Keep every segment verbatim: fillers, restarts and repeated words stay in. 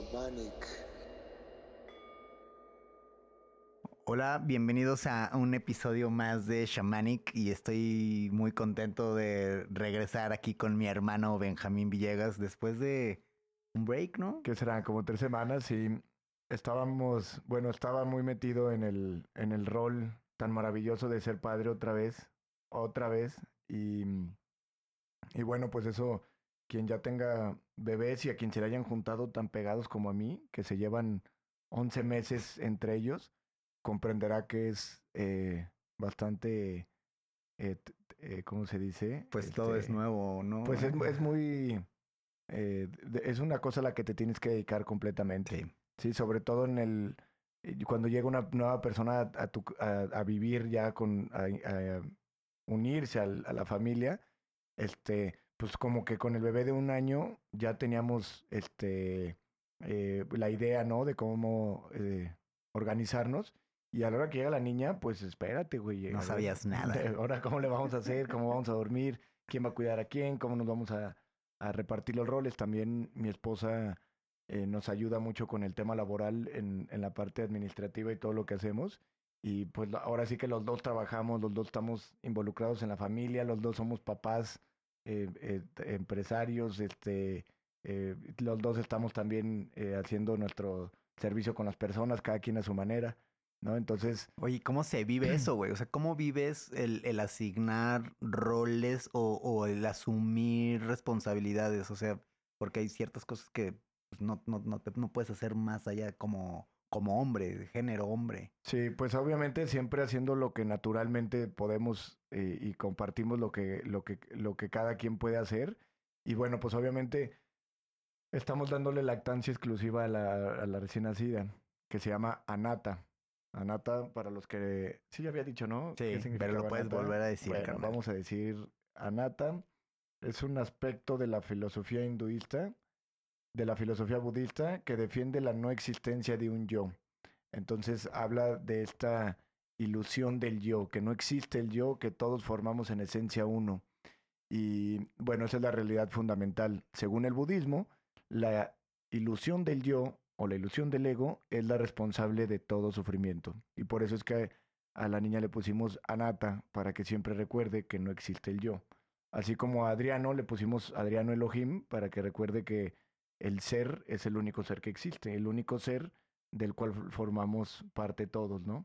Shamanic. Hola, bienvenidos a un episodio más de Shamanic y estoy muy contento de regresar aquí con mi hermano Benjamín Villegas después de un break, ¿no? Que serán como tres semanas y estábamos, bueno, estaba muy metido en el, en el rol tan maravilloso de ser padre otra vez, otra vez y, y bueno, pues eso, quien ya tenga bebés y a quien se le hayan juntado tan pegados como a mí, que se llevan once meses entre ellos, comprenderá que es eh, bastante, eh, eh, ¿cómo se dice? Pues este, todo es nuevo, ¿no? Pues es, es muy, eh, es una cosa a la que te tienes que dedicar completamente. Sí, sí, sobre todo en el, cuando llega una nueva persona a, tu, a, a vivir ya con, a, a unirse a, a la familia, este, pues como que con el bebé de un año ya teníamos, este, eh, la idea, ¿no? De cómo eh, organizarnos. Y a la hora que llega la niña, pues espérate, güey. No sabías nada. Ahora, ¿cómo le vamos a hacer? ¿Cómo vamos a dormir? ¿Quién va a cuidar a quién? ¿Cómo nos vamos a, a repartir los roles? También mi esposa eh, nos ayuda mucho con el tema laboral en, en la parte administrativa y todo lo que hacemos. Y pues ahora sí que los dos trabajamos, los dos estamos involucrados en la familia, los dos somos papás, eh, eh, empresarios, este, eh, los dos estamos también eh, haciendo nuestro servicio con las personas, cada quien a su manera. ¿No? Entonces... Oye, ¿cómo se vive eso, güey? O sea, ¿cómo vives el, el asignar roles o, o el asumir responsabilidades? O sea, porque hay ciertas cosas que pues, no, no, no, te, no puedes hacer más allá como, como hombre, de género hombre. Sí, pues obviamente siempre haciendo lo que naturalmente podemos eh, y compartimos lo que, lo que, lo que cada quien puede hacer. Y bueno, pues obviamente estamos dándole lactancia exclusiva a la, a la recién nacida, que se llama Anatta. Anatta, para los que... Sí, ya había dicho, ¿no? Sí, pero lo puedes volver a decir. Bueno, vamos a decir Anatta. Es un aspecto de la filosofía hinduista, de la filosofía budista, que defiende la no existencia de un yo. Entonces, habla de esta ilusión del yo, que no existe el yo, que todos formamos en esencia uno. Y, bueno, esa es la realidad fundamental. Según el budismo, la ilusión del yo... o la ilusión del ego, es la responsable de todo sufrimiento. Y por eso es que a la niña le pusimos Anatta, para que siempre recuerde que no existe el yo. Así como a Adriano le pusimos Adriano Elohim, para que recuerde que el ser es el único ser que existe, el único ser del cual formamos parte todos, ¿no?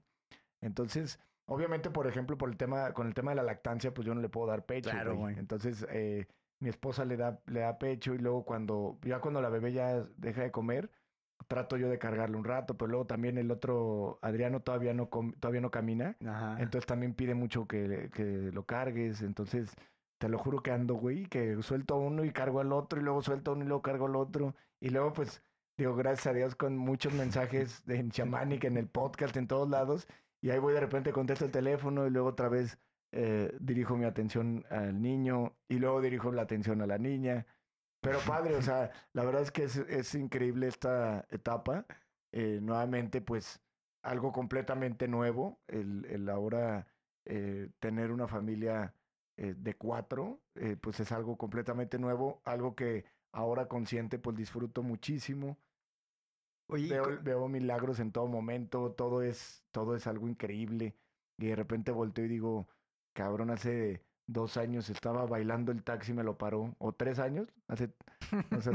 Entonces, obviamente, por ejemplo, por el tema, con el tema de la lactancia, pues yo no le puedo dar pecho. Claro, güey. Entonces, eh, mi esposa le da, le da pecho y luego cuando, ya cuando la bebé ya deja de comer... Trato yo de cargarle un rato, pero luego también el otro Adriano todavía no com- todavía no camina. Ajá. Entonces también pide mucho que, que lo cargues. Entonces, te lo juro que ando, güey, que suelto a uno y cargo al otro, y luego suelto a uno y luego cargo al otro. Y luego, pues, digo, gracias a Dios, con muchos mensajes en Shamanic, en el podcast, en todos lados. Y ahí voy, de repente contesto el teléfono y luego otra vez eh, dirijo mi atención al niño y luego dirijo la atención a la niña. Pero padre, o sea, la verdad es que es, es increíble esta etapa. Eh, nuevamente, pues, algo completamente nuevo. El, el ahora eh, tener una familia eh, de cuatro, eh, pues es algo completamente nuevo. Algo que ahora consciente, pues disfruto muchísimo. Oye, veo, con... veo milagros en todo momento. Todo es, todo es algo increíble. Y de repente volteo y digo, cabrón, hace... Dos años estaba bailando el taxi, me lo paró. O tres años. Hace, no sé,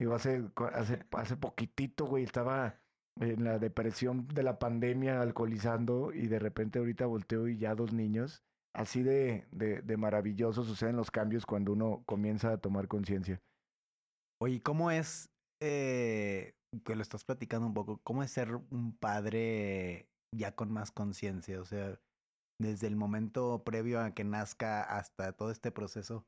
digo, hace, hace, hace poquitito, güey. Estaba en la depresión de la pandemia, alcoholizando. Y de repente ahorita volteo y ya dos niños. Así de, de, de maravilloso suceden los cambios cuando uno comienza a tomar conciencia. Oye, ¿cómo es, eh, que lo estás platicando un poco, cómo es ser un padre ya con más conciencia? O sea... Desde el momento previo a que nazca hasta todo este proceso.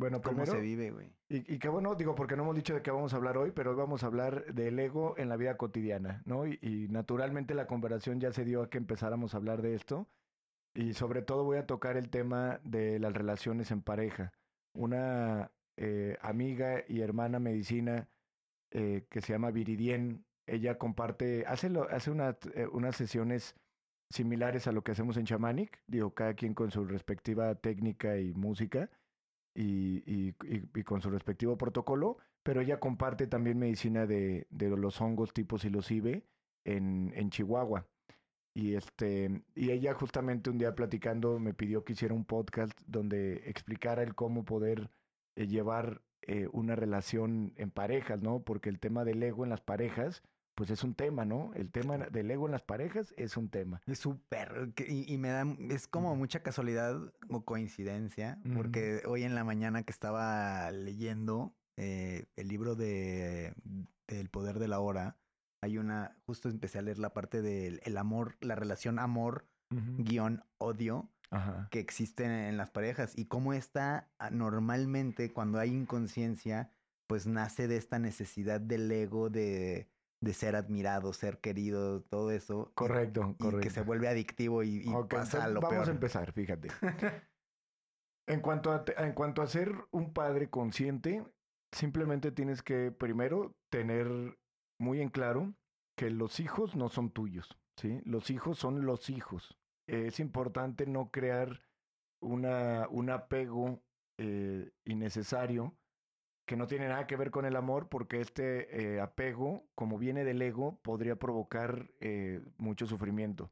Bueno, ¿cómo primero, se vive, güey? Y, y qué bueno, digo, porque no hemos dicho de qué vamos a hablar hoy, pero hoy vamos a hablar del ego en la vida cotidiana, ¿no? Y, y naturalmente la conversación ya se dio a que empezáramos a hablar de esto. Y sobre todo voy a tocar el tema de las relaciones en pareja. Una eh, amiga y hermana medicina eh, que se llama Viridien, ella comparte, hace, lo, hace una, eh, unas sesiones... similares a lo que hacemos en Shamanic, digo, cada quien con su respectiva técnica y música y, y, y, y con su respectivo protocolo, pero ella comparte también medicina de, de los hongos tipo psilocibe en, en Chihuahua. Y, este, y ella justamente un día platicando me pidió que hiciera un podcast donde explicara el cómo poder eh, llevar eh, una relación en parejas, ¿no? Porque el tema del ego en las parejas, pues es un tema, ¿no? El tema del ego en las parejas es un tema. Es súper, y, y me da, es como mucha casualidad o coincidencia, uh-huh. porque hoy en la mañana que estaba leyendo eh, el libro de, de El Poder de la Hora, hay una, justo empecé a leer la parte del el amor, la relación amor, uh-huh. guión odio, ajá. que existe en las parejas y cómo está normalmente cuando hay inconsciencia, pues nace de esta necesidad del ego de, de ser admirado, ser querido, todo eso. Correcto, y, correcto. Y que se vuelve adictivo y, y okay, pasa a lo vamos peor. Vamos a empezar, fíjate. en, cuanto a, en cuanto a ser un padre consciente, simplemente tienes que primero tener muy en claro que los hijos no son tuyos, ¿sí? Los hijos son los hijos. Es importante no crear una, un apego eh, innecesario que no tiene nada que ver con el amor, porque este eh, apego, como viene del ego, podría provocar eh, mucho sufrimiento.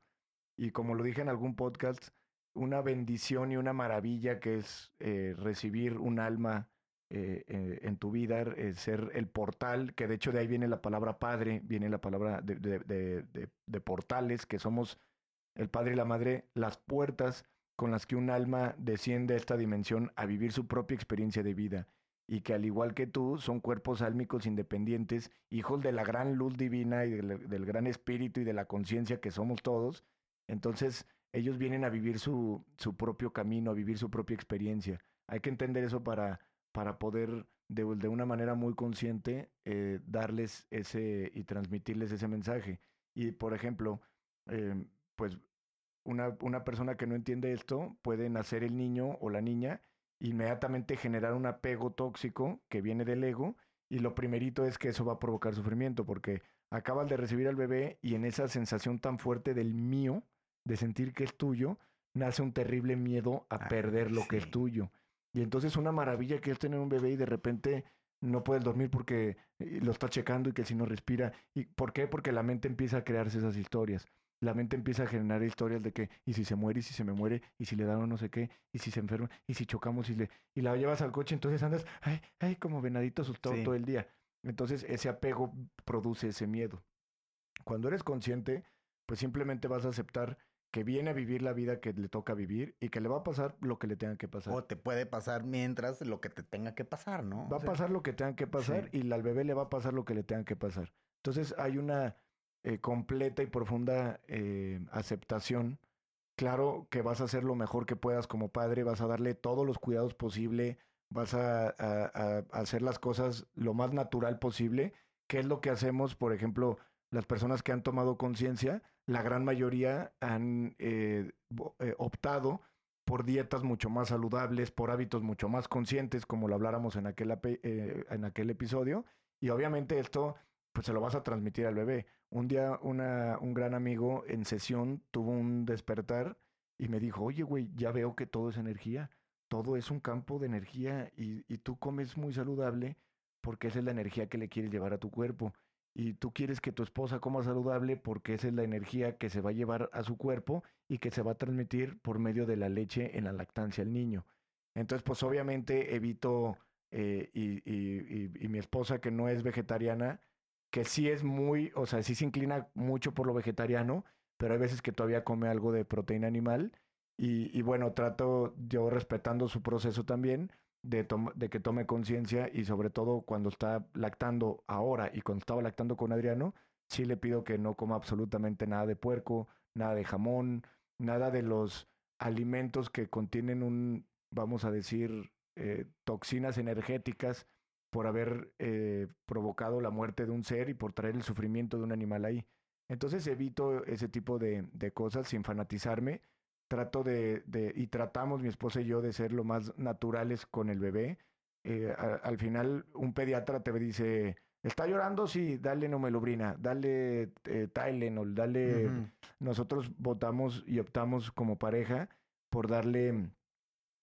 Y como lo dije en algún podcast, una bendición y una maravilla que es eh, recibir un alma Eh, eh, en tu vida, eh, ser el portal, que de hecho de ahí viene la palabra padre, viene la palabra de, de, de, de, de portales, que somos el padre y la madre, las puertas con las que un alma desciende a esta dimensión a vivir su propia experiencia de vida, y que al igual que tú son cuerpos álmicos independientes, hijos de la gran luz divina y del, del gran espíritu y de la conciencia que somos todos. Entonces ellos vienen a vivir su, su propio camino, a vivir su propia experiencia. Hay que entender eso para para poder de, de una manera muy consciente eh, darles ese y transmitirles ese mensaje. Y por ejemplo, eh, pues una, una persona que no entiende esto puede nacer el niño o la niña, inmediatamente generar un apego tóxico que viene del ego, y lo primerito es que eso va a provocar sufrimiento, porque acabas de recibir al bebé y en esa sensación tan fuerte del mío, de sentir que es tuyo, nace un terrible miedo a ah, perder lo sí. que es tuyo. Y entonces una maravilla que es tener un bebé y de repente no puedes dormir porque lo está checando y que si no respira. ¿Y por qué? Porque la mente empieza a crearse esas historias. La mente empieza a generar historias de que, y si se muere, y si se me muere, y si le dan o no sé qué, y si se enferma, y si chocamos, y le y la llevas al coche, entonces andas ay, ay, como venadito asustado sí. todo el día. Entonces ese apego produce ese miedo. Cuando eres consciente, pues simplemente vas a aceptar que viene a vivir la vida que le toca vivir y que le va a pasar lo que le tenga que pasar. O te puede pasar mientras lo que te tenga que pasar, ¿no? Va o sea, a pasar lo que tenga que pasar sí. y al bebé le va a pasar lo que le tenga que pasar. Entonces hay una eh, completa y profunda eh, aceptación. Claro que vas a hacer lo mejor que puedas como padre, vas a darle todos los cuidados posibles, vas a, a, a hacer las cosas lo más natural posible, que es lo que hacemos, por ejemplo. Las personas que han tomado conciencia, la gran mayoría han eh, eh, optado por dietas mucho más saludables, por hábitos mucho más conscientes, como lo habláramos en aquel, eh, en aquel episodio. Y obviamente esto pues se lo vas a transmitir al bebé. Un día una, un gran amigo en sesión tuvo un despertar y me dijo, oye, güey, ya veo que todo es energía. Todo es un campo de energía y, y tú comes muy saludable porque esa es la energía que le quieres llevar a tu cuerpo. Y tú quieres que tu esposa coma saludable porque esa es la energía que se va a llevar a su cuerpo y que se va a transmitir por medio de la leche en la lactancia al niño. Entonces, pues obviamente evito, eh, y, y, y, y mi esposa que no es vegetariana, que sí es muy, o sea, sí se inclina mucho por lo vegetariano, pero hay veces que todavía come algo de proteína animal. Y, y bueno, trato yo respetando su proceso también, De, to- de que tome conciencia, y sobre todo cuando está lactando ahora y cuando estaba lactando con Adriano, sí le pido que no coma absolutamente nada de puerco, nada de jamón, nada de los alimentos que contienen un, vamos a decir, eh, toxinas energéticas por haber eh, provocado la muerte de un ser y por traer el sufrimiento de un animal ahí. Entonces evito ese tipo de, de cosas sin fanatizarme. Trato de, de, y tratamos mi esposa y yo de ser lo más naturales con el bebé. Eh, a, al final, un pediatra te dice, ¿está llorando? Sí, dale nomelubrina, dale eh, Tylenol, dale... Uh-huh. Nosotros votamos y optamos como pareja por darle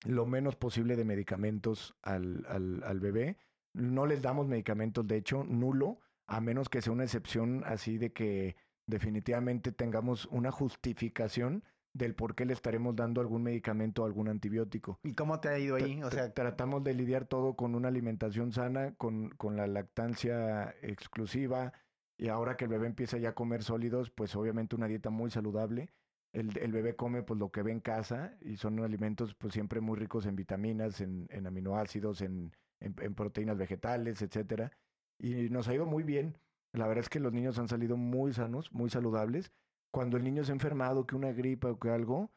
lo menos posible de medicamentos al, al, al bebé, no les damos medicamentos, de hecho, nulo, a menos que sea una excepción así de que definitivamente tengamos una justificación del por qué le estaremos dando algún medicamento o algún antibiótico. ¿Y cómo te ha ido ahí? O sea, tratamos de lidiar todo con una alimentación sana, con, con la lactancia exclusiva, y ahora que el bebé empieza ya a comer sólidos, pues obviamente una dieta muy saludable. El, el bebé come pues lo que ve en casa y son alimentos pues siempre muy ricos en vitaminas, en, en aminoácidos, en, en, en proteínas vegetales, etcétera. Y nos ha ido muy bien. La verdad es que los niños han salido muy sanos, muy saludables. Cuando el niño se ha enfermado, que una gripa o que algo,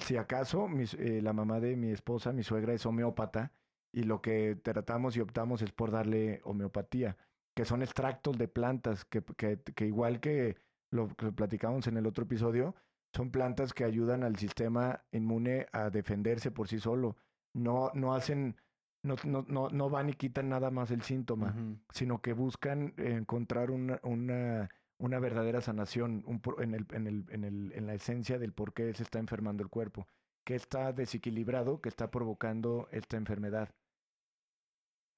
si acaso mi, eh, la mamá de mi esposa, mi suegra, es homeópata y lo que tratamos y optamos es por darle homeopatía, que son extractos de plantas que, que, que igual que lo que platicamos en el otro episodio, son plantas que ayudan al sistema inmune a defenderse por sí solo. No, no hacen... No, no, no, no van y quitan nada más el síntoma, uh-huh. sino que buscan encontrar una, una, una verdadera sanación un, en, el, en, el, en, el, en la esencia del por qué se está enfermando el cuerpo, que está desequilibrado, que está provocando esta enfermedad.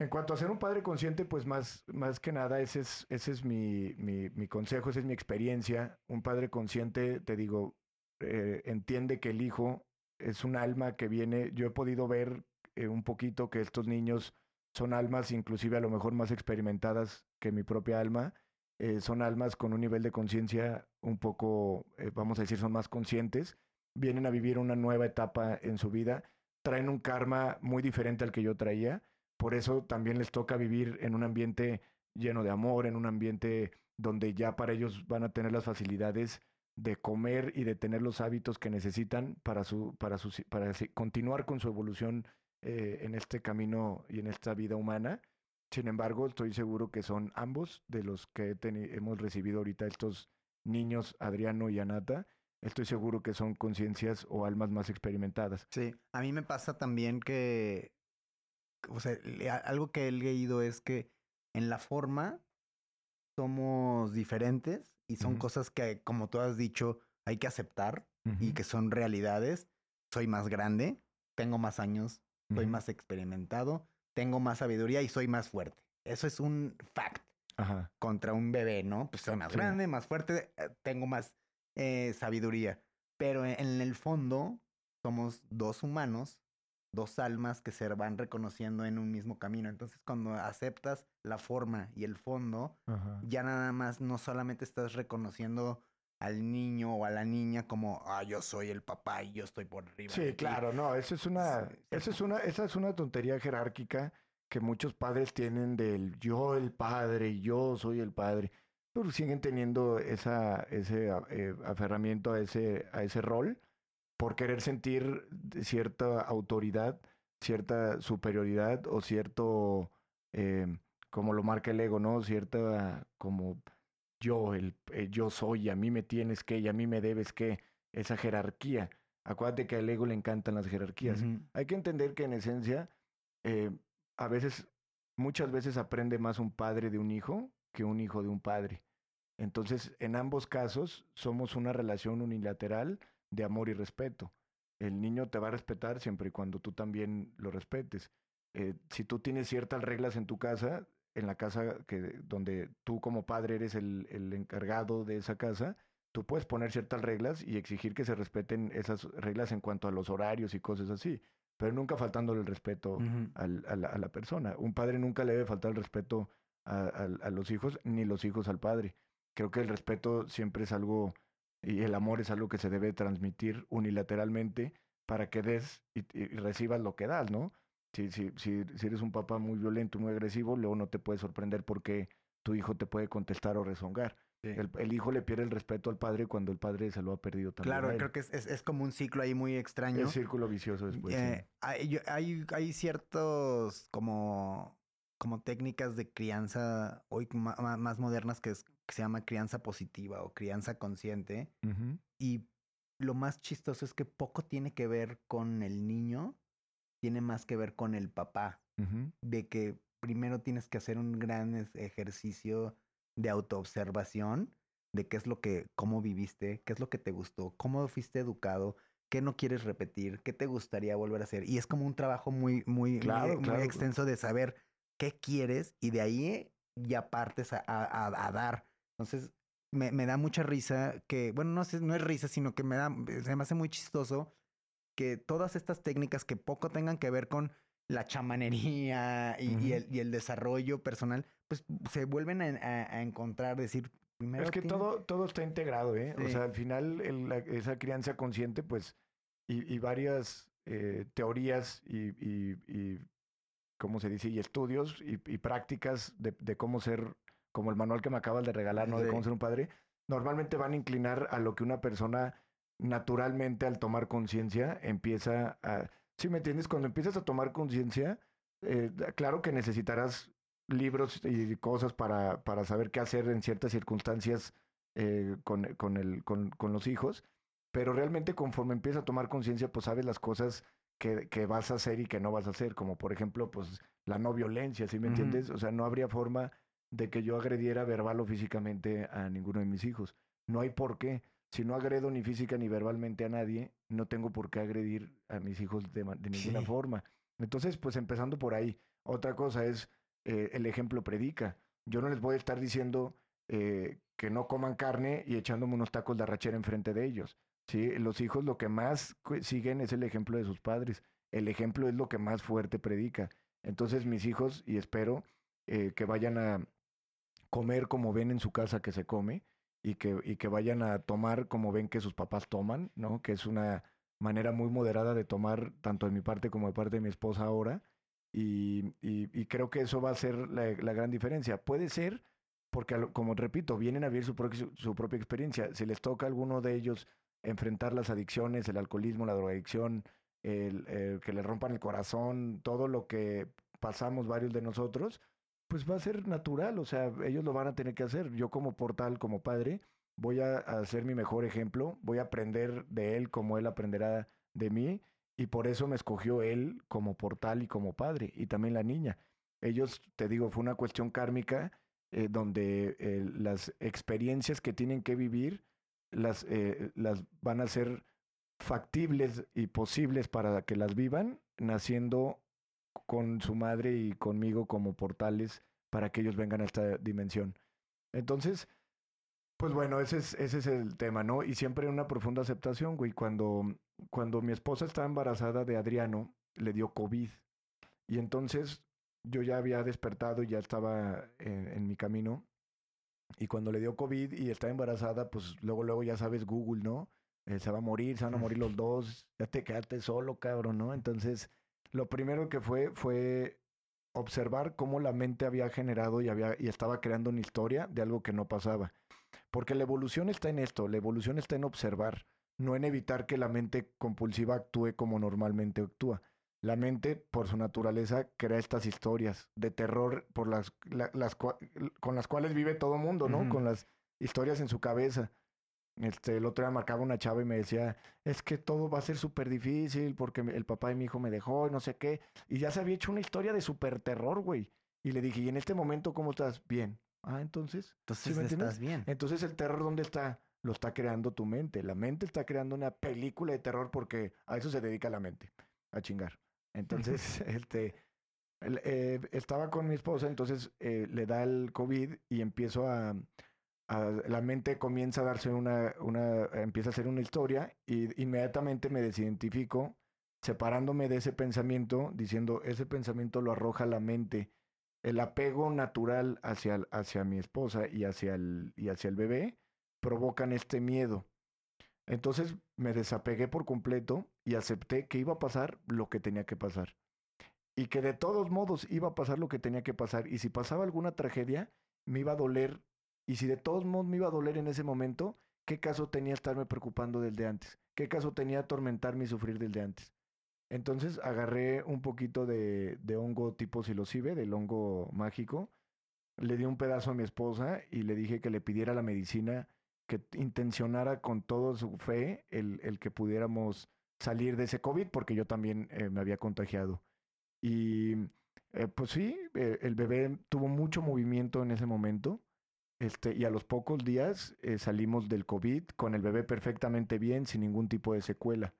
En cuanto a ser un padre consciente, pues más, más que nada ese es, ese es mi, mi, mi consejo, esa es mi experiencia. Un padre consciente, te digo, eh, entiende que el hijo es un alma que viene. Yo he podido ver un poquito que estos niños son almas, inclusive a lo mejor más experimentadas que mi propia alma, eh, son almas con un nivel de conciencia un poco, eh, vamos a decir, son más conscientes, vienen a vivir una nueva etapa en su vida, traen un karma muy diferente al que yo traía, por eso también les toca vivir en un ambiente lleno de amor, en un ambiente donde ya para ellos van a tener las facilidades de comer y de tener los hábitos que necesitan para, su, para, su, para continuar con su evolución Eh, en este camino y en esta vida humana. Sin embargo, estoy seguro que son ambos de los que teni- hemos recibido ahorita estos niños, Adriano y Anatta. Estoy seguro que son conciencias o almas más experimentadas. Sí, a mí me pasa también que, o sea, algo que he leído es que en la forma somos diferentes y son uh-huh. cosas que, como tú has dicho, hay que aceptar uh-huh. y que son realidades. Soy más grande, tengo más años, soy uh-huh. más experimentado, tengo más sabiduría y soy más fuerte. Eso es un fact. Ajá. Contra un bebé, ¿no? Pues soy más sí. grande, más fuerte, tengo más eh, sabiduría. Pero en el fondo somos dos humanos, dos almas que se van reconociendo en un mismo camino. Entonces cuando aceptas la forma y el fondo, ajá. ya nada más no solamente estás reconociendo al niño o a la niña como ah yo soy el papá y yo estoy por arriba. Sí, claro, no, eso es una, sí, sí. eso es una, esa es una tontería jerárquica que muchos padres tienen del yo el padre, yo soy el padre, pero siguen teniendo esa ese eh, aferramiento a ese a ese rol por querer sentir cierta autoridad, cierta superioridad o cierto eh, como lo marca el ego, ¿no? Cierta como yo, el, el yo soy, a mí me tienes que, y a mí me debes que, esa jerarquía. Acuérdate que al ego le encantan las jerarquías. Uh-huh. Hay que entender que en esencia, eh, a veces, muchas veces aprende más un padre de un hijo que un hijo de un padre. Entonces, en ambos casos, somos una relación unilateral de amor y respeto. El niño te va a respetar siempre y cuando tú también lo respetes. Eh, si tú tienes ciertas reglas en tu casa, en la casa que donde tú como padre eres el, el encargado de esa casa, tú puedes poner ciertas reglas y exigir que se respeten esas reglas en cuanto a los horarios y cosas así, pero nunca faltándole el respeto uh-huh. al, a, la, a la persona. Un padre nunca le debe faltar el respeto a, a, a los hijos, ni los hijos al padre. Creo que el respeto siempre es algo, y el amor es algo que se debe transmitir unilateralmente para que des y, y recibas lo que das, ¿no? Si, si, si, si eres un papá muy violento, muy agresivo, luego no te puede sorprender porque tu hijo te puede contestar o rezongar. Sí. El, el hijo le pierde el respeto al padre cuando el padre se lo ha perdido también. Claro, a él. Creo que es, es, es como un ciclo ahí muy extraño. Es un círculo vicioso después. Eh, sí. hay, hay, hay ciertos como, como técnicas de crianza hoy más, más modernas que, es, que se llama crianza positiva o crianza consciente. Uh-huh. Y lo más chistoso es que poco tiene que ver con el niño, tiene más que ver con el papá, uh-huh. de que primero tienes que hacer un gran ejercicio de autoobservación, de qué es lo que, cómo viviste, qué es lo que te gustó, cómo fuiste educado, qué no quieres repetir, qué te gustaría volver a hacer. Y es como un trabajo muy, muy, claro, muy, claro. muy extenso de saber qué quieres, y de ahí ya partes a, a, a dar. Entonces, me, me da mucha risa que, bueno, no sé, no es risa, sino que me da, se me hace muy chistoso que todas estas técnicas que poco tengan que ver con la chamanería y, uh-huh. y, el, y el desarrollo personal, pues se vuelven a, a, a encontrar, decir... Primero es que tiene... todo, todo está integrado, ¿eh? Sí. O sea, al final el, la, esa crianza consciente, pues, y, y varias eh, teorías y, y, y, ¿cómo se dice? Y estudios y, y prácticas de, de cómo ser, como el manual que me acabas de regalar, ¿no? Sí. De cómo ser un padre, normalmente van a inclinar a lo que una persona naturalmente al tomar conciencia empieza a... ¿Sí me entiendes? Cuando empiezas a tomar conciencia, eh, claro que necesitarás libros y cosas para, para saber qué hacer en ciertas circunstancias eh, con, con, el, con, con los hijos, pero realmente conforme empiezas a tomar conciencia, pues sabes las cosas que, que vas a hacer y que no vas a hacer, como por ejemplo, pues la no violencia, ¿sí me uh-huh. entiendes? O sea, no habría forma de que yo agrediera verbal o físicamente a ninguno de mis hijos. No hay por qué. Si no agredo ni física ni verbalmente a nadie, no tengo por qué agredir a mis hijos de, de ninguna sí. forma. Entonces, pues empezando por ahí. Otra cosa es Eh, el ejemplo predica. Yo no les voy a estar diciendo eh, que no coman carne y echándome unos tacos de arrachera enfrente de ellos. ¿Sí? Los hijos lo que más siguen es el ejemplo de sus padres. El ejemplo es lo que más fuerte predica. Entonces mis hijos, y espero eh, que vayan a comer como ven en su casa que se come, y que, y que vayan a tomar como ven que sus papás toman, ¿no? Que es una manera muy moderada de tomar, tanto de mi parte como de parte de mi esposa ahora. Y, y, y creo que eso va a ser la, la gran diferencia. Puede ser, porque como repito, vienen a vivir su, pro- su propia experiencia. Si les toca a alguno de ellos enfrentar las adicciones, el alcoholismo, la drogadicción, el, el que les rompan el corazón, todo lo que pasamos varios de nosotros, pues va a ser natural. O sea, ellos lo van a tener que hacer. Yo como portal, como padre, voy a hacer mi mejor ejemplo. Voy a aprender de él como él aprenderá de mí. Y por eso me escogió él como portal y como padre, y también la niña. Ellos, te digo, fue una cuestión kármica eh, donde eh, las experiencias que tienen que vivir las, eh, las van a ser factibles y posibles para que las vivan, naciendo con su madre y conmigo como portales para que ellos vengan a esta dimensión. Entonces... Pues bueno, ese es, ese es el tema, ¿no? Y siempre una profunda aceptación, güey. Cuando, cuando mi esposa estaba embarazada de Adriano, le dio COVID. Y entonces yo ya había despertado y ya estaba en, en mi camino. Y cuando le dio COVID y estaba embarazada, pues luego, luego ya sabes, Google, ¿no? Eh, se va a morir, se van a morir los dos. Ya te quedaste solo, cabrón, ¿no? Entonces, lo primero que fue, fue observar cómo la mente había generado y, había, y estaba creando una historia de algo que no pasaba. Porque la evolución está en esto, la evolución está en observar, no en evitar que la mente compulsiva actúe como normalmente actúa. La mente, por su naturaleza, crea estas historias de terror por las, la, las con las cuales vive todo mundo, ¿no? Uh-huh. Con las historias en su cabeza. Este, el otro día marcaba una chava y me decía, es que todo va a ser súper difícil porque el papá de mi hijo me dejó y no sé qué. Y ya se había hecho una historia de súper terror, güey. Y le dije, ¿y en este momento cómo estás? Bien. Ah, entonces... Entonces ¿sí estás bien. Entonces el terror, ¿dónde está? Lo está creando tu mente. La mente está creando una película de terror porque a eso se dedica la mente, a chingar. Entonces, este... El, eh, estaba con mi esposa, entonces eh, le da el COVID y empiezo a... a la mente comienza a darse una... una empieza a hacer una historia y inmediatamente me desidentifico separándome de ese pensamiento, diciendo, ese pensamiento lo arroja la mente. El apego natural hacia, hacia mi esposa y hacia, el, y hacia el bebé provocan este miedo. Entonces me desapegué por completo y acepté que iba a pasar lo que tenía que pasar. Y que de todos modos iba a pasar lo que tenía que pasar. Y si pasaba alguna tragedia, me iba a doler. Y si de todos modos me iba a doler en ese momento, ¿qué caso tenía estarme preocupando del de antes? ¿Qué caso tenía atormentarme y sufrir del de antes? Entonces agarré un poquito de, de hongo tipo psilocibe, del hongo mágico. Le di un pedazo a mi esposa y le dije que le pidiera a la medicina que intencionara con toda su fe el, el que pudiéramos salir de ese COVID, porque yo también eh, me había contagiado. Y eh, pues sí, eh, el bebé tuvo mucho movimiento en ese momento. Este, y a los pocos días eh, salimos del COVID con el bebé perfectamente bien, sin ningún tipo de secuela.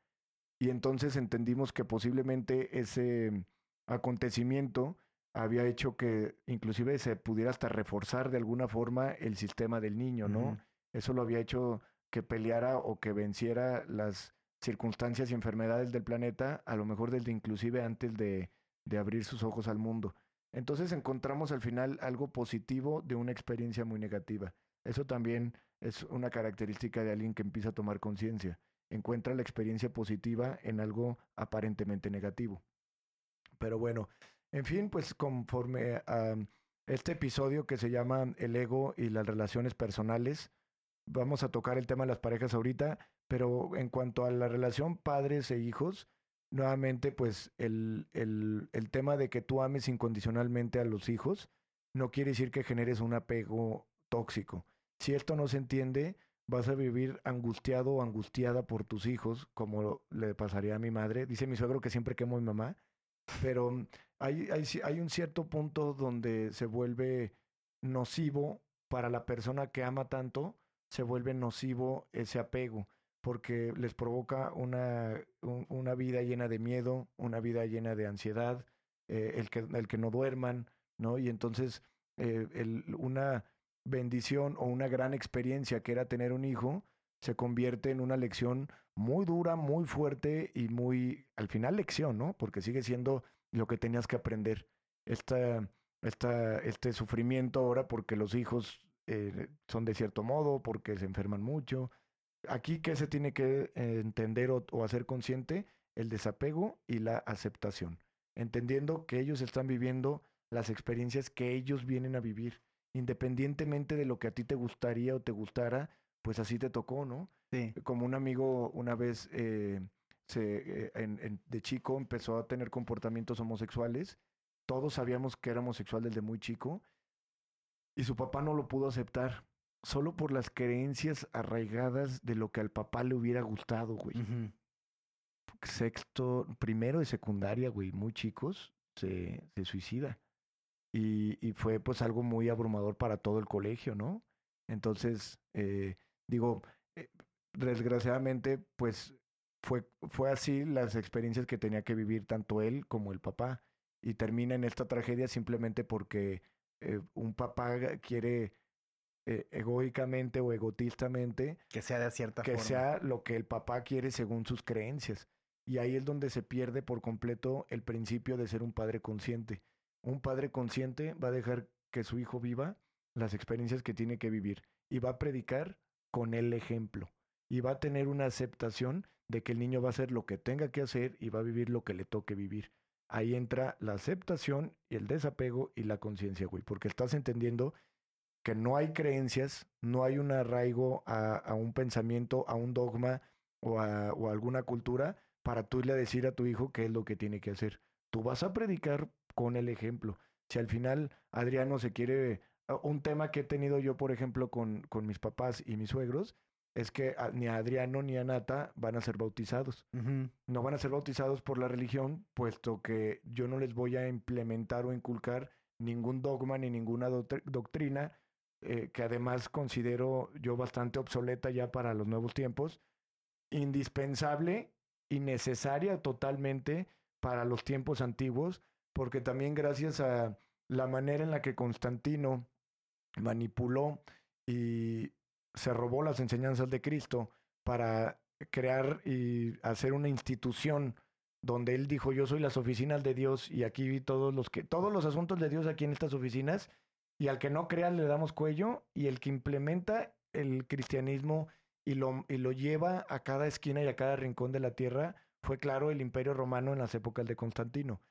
Y entonces entendimos que posiblemente ese acontecimiento había hecho que inclusive se pudiera hasta reforzar de alguna forma el sistema del niño, ¿no? Uh-huh. Eso lo había hecho que peleara o que venciera las circunstancias y enfermedades del planeta, a lo mejor desde inclusive antes de, de abrir sus ojos al mundo. Entonces encontramos al final algo positivo de una experiencia muy negativa. Eso también es una característica de alguien que empieza a tomar conciencia. Encuentra la experiencia positiva en algo aparentemente negativo. Pero bueno, en fin, pues conforme a este episodio que se llama El ego y las relaciones personales, vamos a tocar el tema de las parejas ahorita, pero en cuanto a la relación padres e hijos, nuevamente pues el, el, el tema de que tú ames incondicionalmente a los hijos no quiere decir que generes un apego tóxico. Si esto no se entiende, vas a vivir angustiado o angustiada por tus hijos, como le pasaría a mi madre. Dice mi suegro que siempre quemo a mi mamá, pero hay, hay, hay un cierto punto donde se vuelve nocivo para la persona que ama tanto. Se vuelve nocivo ese apego porque les provoca una, un, una vida llena de miedo, una vida llena de ansiedad, eh, el, que, el que no duerman, ¿no? Y entonces eh, el, una bendición o una gran experiencia que era tener un hijo se convierte en una lección muy dura, muy fuerte y muy, al final, lección, ¿no? Porque sigue siendo lo que tenías que aprender. Esta, esta, este sufrimiento ahora porque los hijos... Eh, son de cierto modo, porque se enferman mucho. Aquí, ¿qué se tiene que eh, entender o, o hacer consciente? El desapego y la aceptación. Entendiendo que ellos están viviendo las experiencias que ellos vienen a vivir. Independientemente de lo que a ti te gustaría o te gustara, pues así te tocó, ¿no? Sí. Como un amigo una vez eh, se, eh, en, en, de chico empezó a tener comportamientos homosexuales. Todos sabíamos que era homosexual desde muy chico. Y su papá no lo pudo aceptar, solo por las creencias arraigadas de lo que al papá le hubiera gustado, güey. Uh-huh. Sexto, primero de secundaria, güey, muy chicos, se, se suicida. Y, y fue pues algo muy abrumador para todo el colegio, ¿no? Entonces, eh, digo, eh, desgraciadamente, pues fue, fue así las experiencias que tenía que vivir tanto él como el papá. Y termina en esta tragedia simplemente porque... Eh, un papá quiere eh, egoicamente o egotistamente que sea de cierta forma, que sea lo que el papá quiere según sus creencias, y ahí es donde se pierde por completo el principio de ser un padre consciente. Un padre consciente va a dejar que su hijo viva las experiencias que tiene que vivir y va a predicar con el ejemplo y va a tener una aceptación de que el niño va a hacer lo que tenga que hacer y va a vivir lo que le toque vivir. Ahí entra la aceptación y el desapego y la conciencia, güey, porque estás entendiendo que no hay creencias, no hay un arraigo a, a un pensamiento, a un dogma o a, o a alguna cultura para tú irle a decir a tu hijo qué es lo que tiene que hacer. Tú vas a predicar con el ejemplo. Si al final Adriano se quiere... Un tema que he tenido yo, por ejemplo, con, con mis papás y mis suegros, es que ni a Adriano ni a Anatta van a ser bautizados. Uh-huh. No van a ser bautizados por la religión, puesto que yo no les voy a implementar o inculcar ningún dogma ni ninguna do- doctrina, eh, que además considero yo bastante obsoleta ya para los nuevos tiempos, indispensable y necesaria totalmente para los tiempos antiguos, porque también gracias a la manera en la que Constantino manipuló y... se robó las enseñanzas de Cristo para crear y hacer una institución donde él dijo: yo soy las oficinas de Dios y aquí vi todos los que todos los asuntos de Dios aquí en estas oficinas, y al que no crea le damos cuello, y el que implementa el cristianismo y lo, y lo lleva a cada esquina y a cada rincón de la tierra fue, claro, el Imperio Romano en las épocas de Constantino.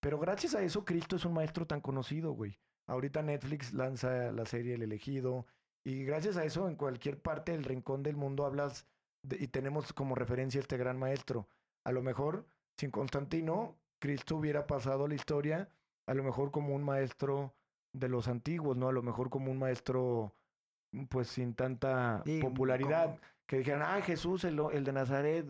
Pero gracias a eso Cristo es un maestro tan conocido, güey. Ahorita Netflix lanza la serie El Elegido. Y gracias a eso, en cualquier parte del rincón del mundo hablas de, y tenemos como referencia a este gran maestro. A lo mejor, sin Constantino, Cristo hubiera pasado la historia, a lo mejor como un maestro de los antiguos, ¿no? A lo mejor como un maestro, pues, sin tanta sí, popularidad. Como... Que dijeran, ah, Jesús, el, el de Nazaret,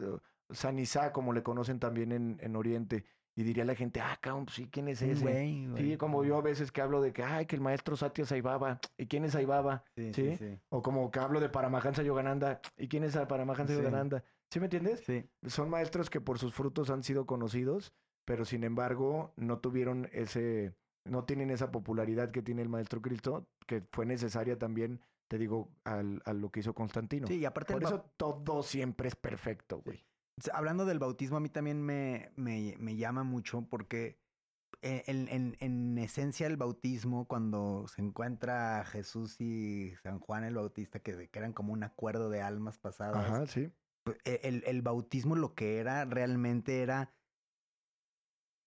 San Isá, como le conocen también en, en Oriente. Y diría la gente, ah, cabrón, sí, ¿quién es ese? Güey, güey, sí, como güey. Yo a veces que hablo de que, ay, que el maestro Sathya Sai Baba, ¿y quién es Sai Baba? Sí, ¿sí? Sí, sí. O como que hablo de Paramahansa Yogananda, ¿y quién es Paramahansa sí. Yogananda? ¿Sí me entiendes? Sí. Son maestros que por sus frutos han sido conocidos, pero sin embargo no tuvieron ese no tienen esa popularidad que tiene el Maestro Cristo, que fue necesaria también, te digo, al, a lo que hizo Constantino. Sí, y aparte... Por eso todo siempre es perfecto, güey. Sí. Hablando del bautismo, a mí también me, me, me llama mucho porque en, en, en esencia el bautismo, cuando se encuentra Jesús y San Juan el Bautista, que, que eran como un acuerdo de almas pasadas. Ajá, sí. El, el bautismo lo que era realmente era...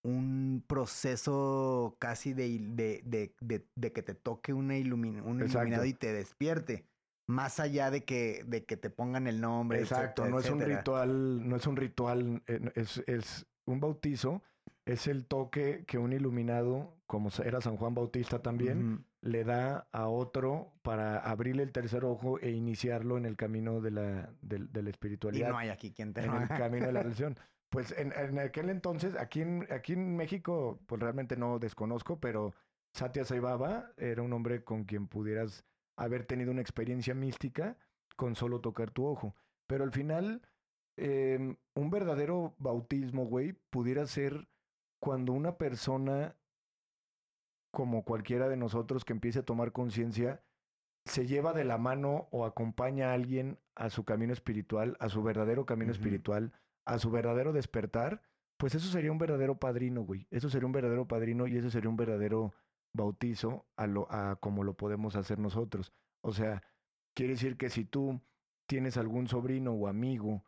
un proceso casi de, de, de, de, de que te toque una ilumina, un Exacto. iluminado y te despierte. Más allá de que, de que te pongan el nombre. Exacto, etcétera, no etcétera. es un ritual, no es un ritual, es, es un bautizo, es el toque que un iluminado, como era San Juan Bautista también, uh-huh. le da a otro para abrirle el tercer ojo e iniciarlo en el camino de la, de, de la espiritualidad. Y no hay aquí quien te lo haga. En el camino de la religión. Pues en, en aquel entonces, aquí en, aquí en México, pues realmente no desconozco, pero Sathya Sai Baba era un hombre con quien pudieras haber tenido una experiencia mística con solo tocar tu ojo. Pero al final, eh, un verdadero bautismo, güey, pudiera ser cuando una persona, como cualquiera de nosotros que empiece a tomar conciencia, se lleva de la mano o acompaña a alguien a su camino espiritual, a su verdadero camino uh-huh. espiritual, a su verdadero despertar, pues eso sería un verdadero padrino, güey. Eso sería un verdadero padrino y eso sería un verdadero bautizo a, lo, a como lo podemos hacer nosotros. O sea, quiere decir que si tú tienes algún sobrino o amigo,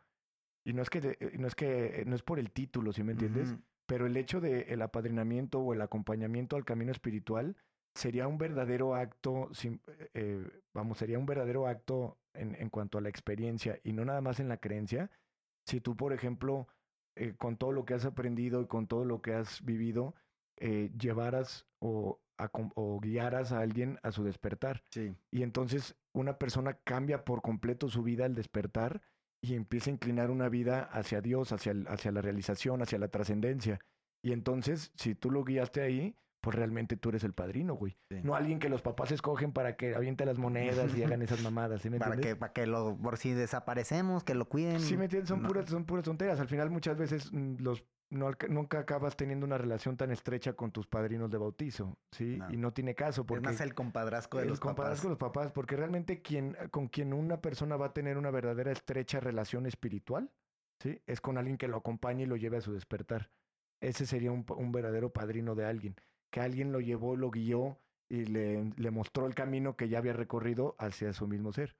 y no es que, te, no, es que no es por el título, ¿sí me entiendes? Uh-huh. Pero el hecho del apadrinamiento o el acompañamiento al camino espiritual sería un verdadero acto, eh, vamos, sería un verdadero acto en, en cuanto a la experiencia y no nada más en la creencia. Si tú, por ejemplo, eh, con todo lo que has aprendido y con todo lo que has vivido, eh, llevaras o, a, o guiaras a alguien a su despertar. Sí. Y entonces una persona cambia por completo su vida al despertar y empieza a inclinar una vida hacia Dios, hacia, el, hacia la realización, hacia la trascendencia. Y entonces, si tú lo guiaste ahí, pues realmente tú eres el padrino, güey. Sí. No alguien que los papás escogen para que aviente las monedas y hagan esas mamadas, ¿sí me entiendes? Para que, para que lo, por si desaparecemos, que lo cuiden. Sí, me entiendes, son no. puras, son puras tonterías. Al final muchas veces los no, nunca acabas teniendo una relación tan estrecha con tus padrinos de bautizo, ¿sí? No. Y no tiene caso porque... Es más el compadrasco de los papás. El compadrasco de los papás, porque realmente quien, con quien una persona va a tener una verdadera estrecha relación espiritual, ¿sí? Es con alguien que lo acompañe y lo lleve a su despertar. Ese sería un, un verdadero padrino de alguien. Que alguien lo llevó, lo guió y le, le mostró el camino que ya había recorrido hacia su mismo ser.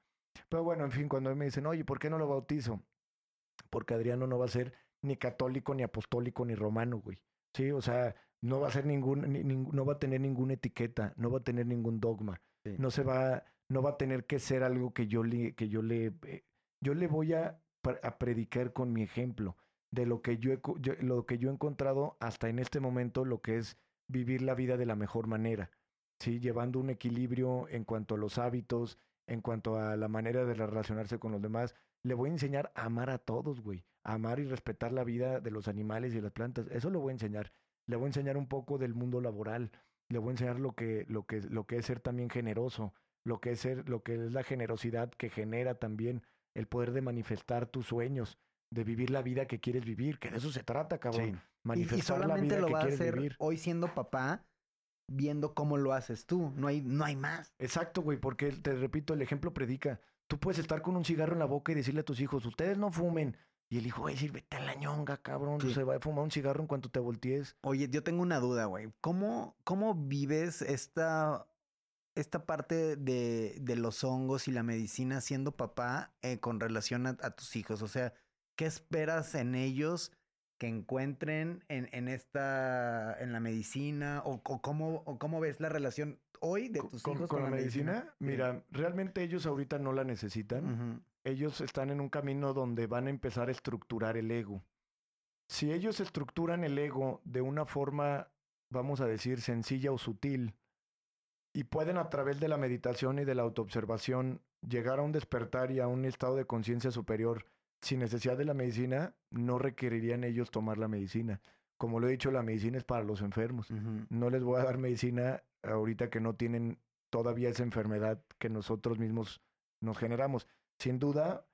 Pero bueno, en fin, cuando me dicen, oye, ¿por qué no lo bautizo? Porque Adriano no va a ser ni católico, ni apostólico, ni romano, güey. Sí, o sea, no va a ser ningún, ni, ni, no va a tener ninguna etiqueta, no va a tener ningún dogma. Sí. No se va, no va a tener que ser algo que yo le, que yo le, eh, yo le voy a, a predicar con mi ejemplo de lo que yo he, yo, lo que yo he encontrado hasta en este momento, lo que es vivir la vida de la mejor manera, ¿sí? Llevando un equilibrio en cuanto a los hábitos, en cuanto a la manera de relacionarse con los demás. Le voy a enseñar a amar a todos, güey. A amar y respetar la vida de los animales y las plantas. Eso lo voy a enseñar. Le voy a enseñar un poco del mundo laboral. Le voy a enseñar lo que, lo que, lo que es ser también generoso, lo que es ser, lo que es la generosidad que genera también el poder de manifestar tus sueños, de vivir la vida que quieres vivir, que de eso se trata, cabrón. Sí. Manifestar y, y la vida lo que va quieres a hacer vivir. Hoy siendo papá, viendo cómo lo haces tú. No hay, no hay más. Exacto, güey, porque te repito, el ejemplo predica. Tú puedes estar con un cigarro en la boca y decirle a tus hijos, ustedes no fumen. Y el hijo va a decir, vete a la ñonga, cabrón. Sí. Se va a fumar un cigarro en cuanto te voltees. Oye, yo tengo una duda, güey. ¿Cómo, cómo vives esta... Esta parte de, de los hongos y la medicina siendo papá eh, con relación a, a tus hijos? O sea... ¿Qué esperas en ellos que encuentren en, en esta en la medicina? O, o, cómo, o cómo ves la relación hoy de tus con, hijos con, con la medicina? medicina? Mira, sí. Realmente ellos ahorita no la necesitan. Uh-huh. Ellos están en un camino donde van a empezar a estructurar el ego. Si ellos estructuran el ego de una forma, vamos a decir, sencilla o sutil, y pueden a través de la meditación y de la autoobservación llegar a un despertar y a un estado de conciencia superior, sin necesidad de la medicina, no requerirían ellos tomar la medicina. Como lo he dicho, la medicina es para los enfermos. Uh-huh. No les voy a dar medicina ahorita que no tienen todavía esa enfermedad que nosotros mismos nos generamos. Sin duda,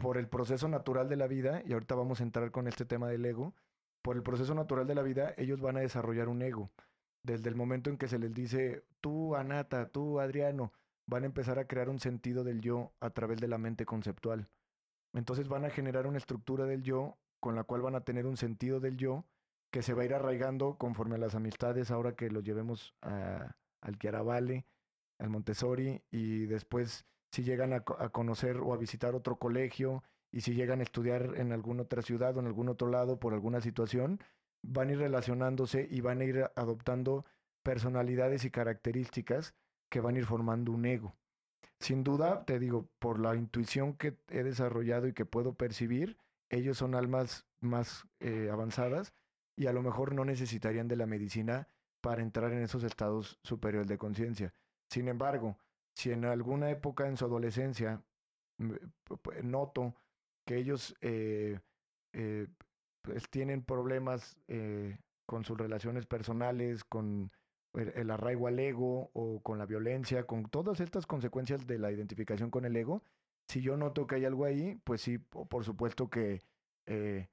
por el proceso natural de la vida, y ahorita vamos a entrar con este tema del ego, por el proceso natural de la vida, ellos van a desarrollar un ego. desde el momento en que se les dice, tú, Anatta, tú, Adriano, van a empezar a crear un sentido del yo a través de la mente conceptual. Entonces van a generar una estructura del yo con la cual van a tener un sentido del yo que se va a ir arraigando conforme a las amistades, ahora que los llevemos a, al Kiaravale, al Montessori, y después si llegan a, a conocer o a visitar otro colegio, y si llegan a estudiar en alguna otra ciudad o en algún otro lado por alguna situación, van a ir relacionándose y van a ir adoptando personalidades y características que van a ir formando un ego. Sin duda, te digo, por la intuición que he desarrollado y que puedo percibir, ellos son almas más eh, avanzadas y a lo mejor no necesitarían de la medicina para entrar en esos estados superiores de conciencia. Sin embargo, si en alguna época en su adolescencia noto que ellos eh, eh, pues tienen problemas eh, con sus relaciones personales, con el, el arraigo al ego o con la violencia, con todas estas consecuencias de la identificación con el ego, si yo noto que hay algo ahí, pues sí, por supuesto que, eh,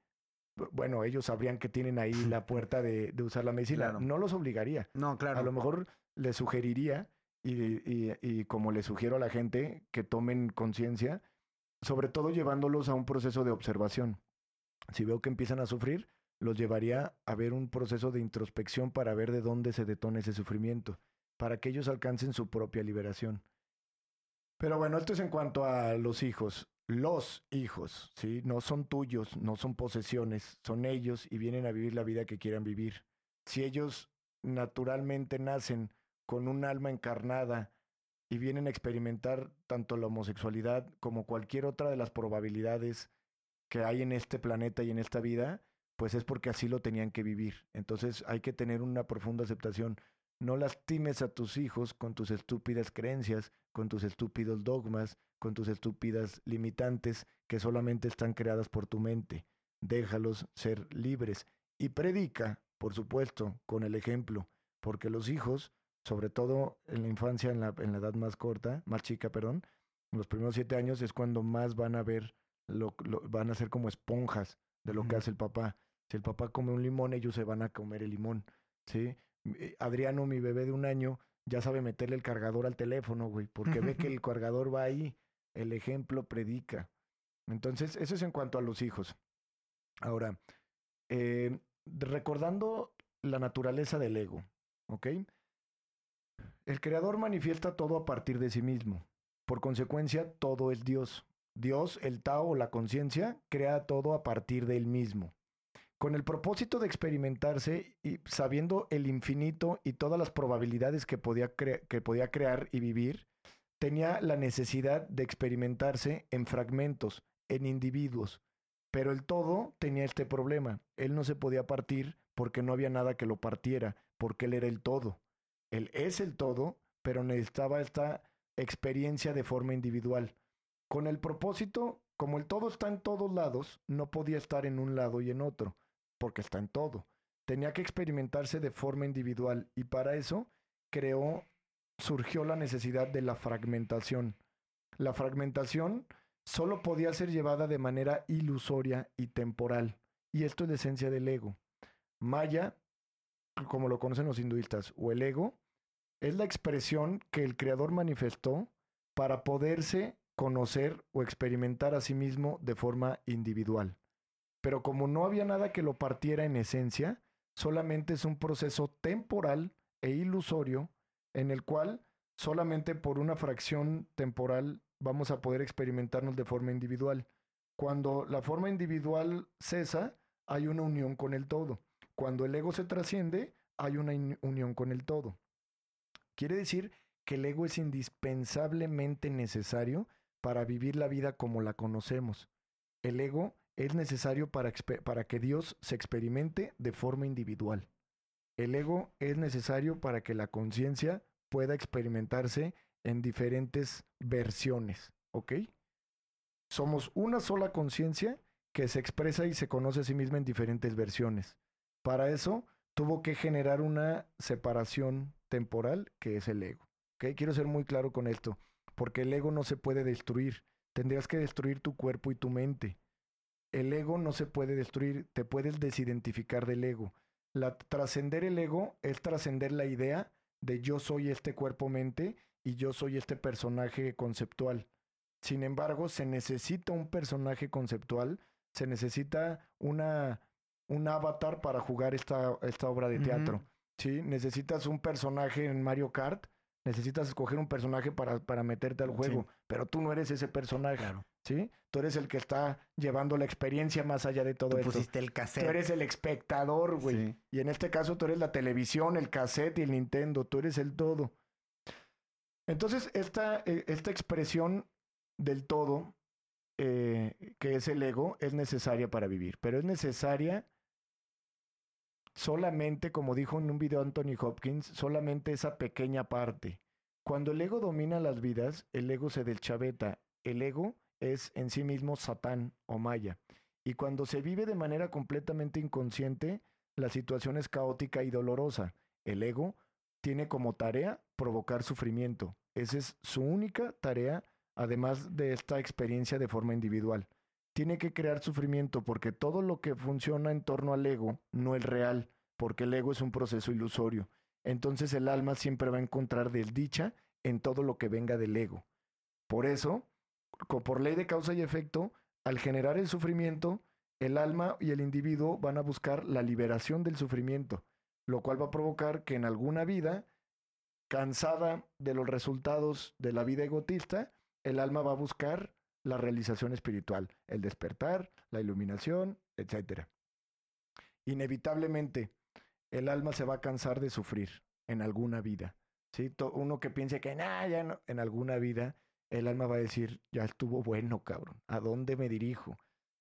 bueno, ellos sabrían que tienen ahí la puerta de, de usar la medicina. Claro. No los obligaría. No, claro. A lo mejor les sugeriría y, y, y como les sugiero a la gente, que tomen conciencia, sobre todo llevándolos a un proceso de observación. Si veo que empiezan a sufrir, los llevaría a ver un proceso de introspección para ver de dónde se detona ese sufrimiento, para que ellos alcancen su propia liberación. Pero bueno, esto es en cuanto a los hijos. Los hijos, ¿sí? No son tuyos, no son posesiones, son ellos y vienen a vivir la vida que quieran vivir. Si ellos naturalmente nacen con un alma encarnada y vienen a experimentar tanto la homosexualidad como cualquier otra de las probabilidades que hay en este planeta y en esta vida, pues es porque así lo tenían que vivir. Entonces hay que tener una profunda aceptación. No lastimes a tus hijos con tus estúpidas creencias, con tus estúpidos dogmas, con tus estúpidas limitantes que solamente están creadas por tu mente. Déjalos ser libres. Y predica, por supuesto, con el ejemplo, porque los hijos, sobre todo en la infancia, en la, en la edad más corta, más chica, perdón, los primeros siete años es cuando más van a ver Lo, lo, van a ser como esponjas de lo uh-huh. que hace el papá. Si el papá come un limón, ellos se van a comer el limón, ¿sí? Adriano, mi bebé de un año, ya sabe meterle el cargador al teléfono, güey, porque uh-huh. ve que el cargador va ahí. El ejemplo predica. Entonces, eso es en cuanto a los hijos. Ahora, eh, recordando la naturaleza del ego, ¿ok? El creador manifiesta todo a partir de sí mismo. Por consecuencia, todo es Dios. Dios, el Tao, la conciencia, crea todo a partir de él mismo. Con el propósito de experimentarse y sabiendo el infinito y todas las probabilidades que podía, cre- que podía crear y vivir, tenía la necesidad de experimentarse en fragmentos, en individuos. Pero el todo tenía este problema. Él no se podía partir porque no había nada que lo partiera, porque él era el todo. Él es el todo, pero necesitaba esta experiencia de forma individual. Con el propósito, como el todo está en todos lados, no podía estar en un lado y en otro, porque está en todo. Tenía que experimentarse de forma individual y para eso creó, surgió la necesidad de la fragmentación. La fragmentación solo podía ser llevada de manera ilusoria y temporal. Y esto es la esencia del ego. Maya, como lo conocen los hinduistas, o el ego, es la expresión que el creador manifestó para poderse conocer o experimentar a sí mismo de forma individual. Pero como no había nada que lo partiera en esencia, solamente es un proceso temporal e ilusorio en el cual solamente por una fracción temporal vamos a poder experimentarnos de forma individual. Cuando la forma individual cesa, hay una unión con el todo. Cuando el ego se trasciende, hay una in- unión con el todo. Quiere decir que el ego es indispensablemente necesario para vivir la vida como la conocemos. El ego es necesario para, exper- para que Dios se experimente de forma individual. El ego es necesario para que la conciencia pueda experimentarse en diferentes versiones, ¿ok? Somos una sola conciencia que se expresa y se conoce a sí misma en diferentes versiones. Para eso tuvo que generar una separación temporal que es el ego. ¿Okay? Quiero ser muy claro con esto, porque el ego no se puede destruir. Tendrías que destruir tu cuerpo y tu mente. El ego no se puede destruir, te puedes desidentificar del ego. La, trascender el ego es trascender la idea de yo soy este cuerpo-mente y yo soy este personaje conceptual. Sin embargo, se necesita un personaje conceptual, se necesita una, un avatar para jugar esta, esta obra de teatro. Uh-huh. ¿Sí? Necesitas un personaje en Mario Kart, necesitas escoger un personaje para, para meterte al juego, sí. Pero tú no eres ese personaje, claro. ¿Sí? Tú eres el que está llevando la experiencia más allá de todo tú esto. Tú pusiste el cassette. Tú eres el espectador, güey. Sí. Y en este caso tú eres la televisión, el cassette y el Nintendo, tú eres el todo. Entonces esta, esta expresión del todo, eh, que es el ego, es necesaria para vivir, pero es necesaria... Solamente, como dijo en un video Anthony Hopkins, solamente esa pequeña parte. Cuando el ego domina las vidas, el ego se deschaveta. El ego es en sí mismo Satán o Maya. Y cuando se vive de manera completamente inconsciente, la situación es caótica y dolorosa. El ego tiene como tarea provocar sufrimiento. Esa es su única tarea, además de esta experiencia de forma individual. Tiene que crear sufrimiento porque todo lo que funciona en torno al ego no es real, porque el ego es un proceso ilusorio. Entonces el alma siempre va a encontrar desdicha en todo lo que venga del ego. Por eso, por ley de causa y efecto, al generar el sufrimiento, el alma y el individuo van a buscar la liberación del sufrimiento, lo cual va a provocar que en alguna vida, cansada de los resultados de la vida egotista, el alma va a buscar la realización espiritual, el despertar, la iluminación, etcétera. Inevitablemente, el alma se va a cansar de sufrir en alguna vida. ¿Sí? Uno que piense que nah, ya no, en alguna vida, el alma va a decir, ya estuvo bueno, cabrón, ¿a dónde me dirijo?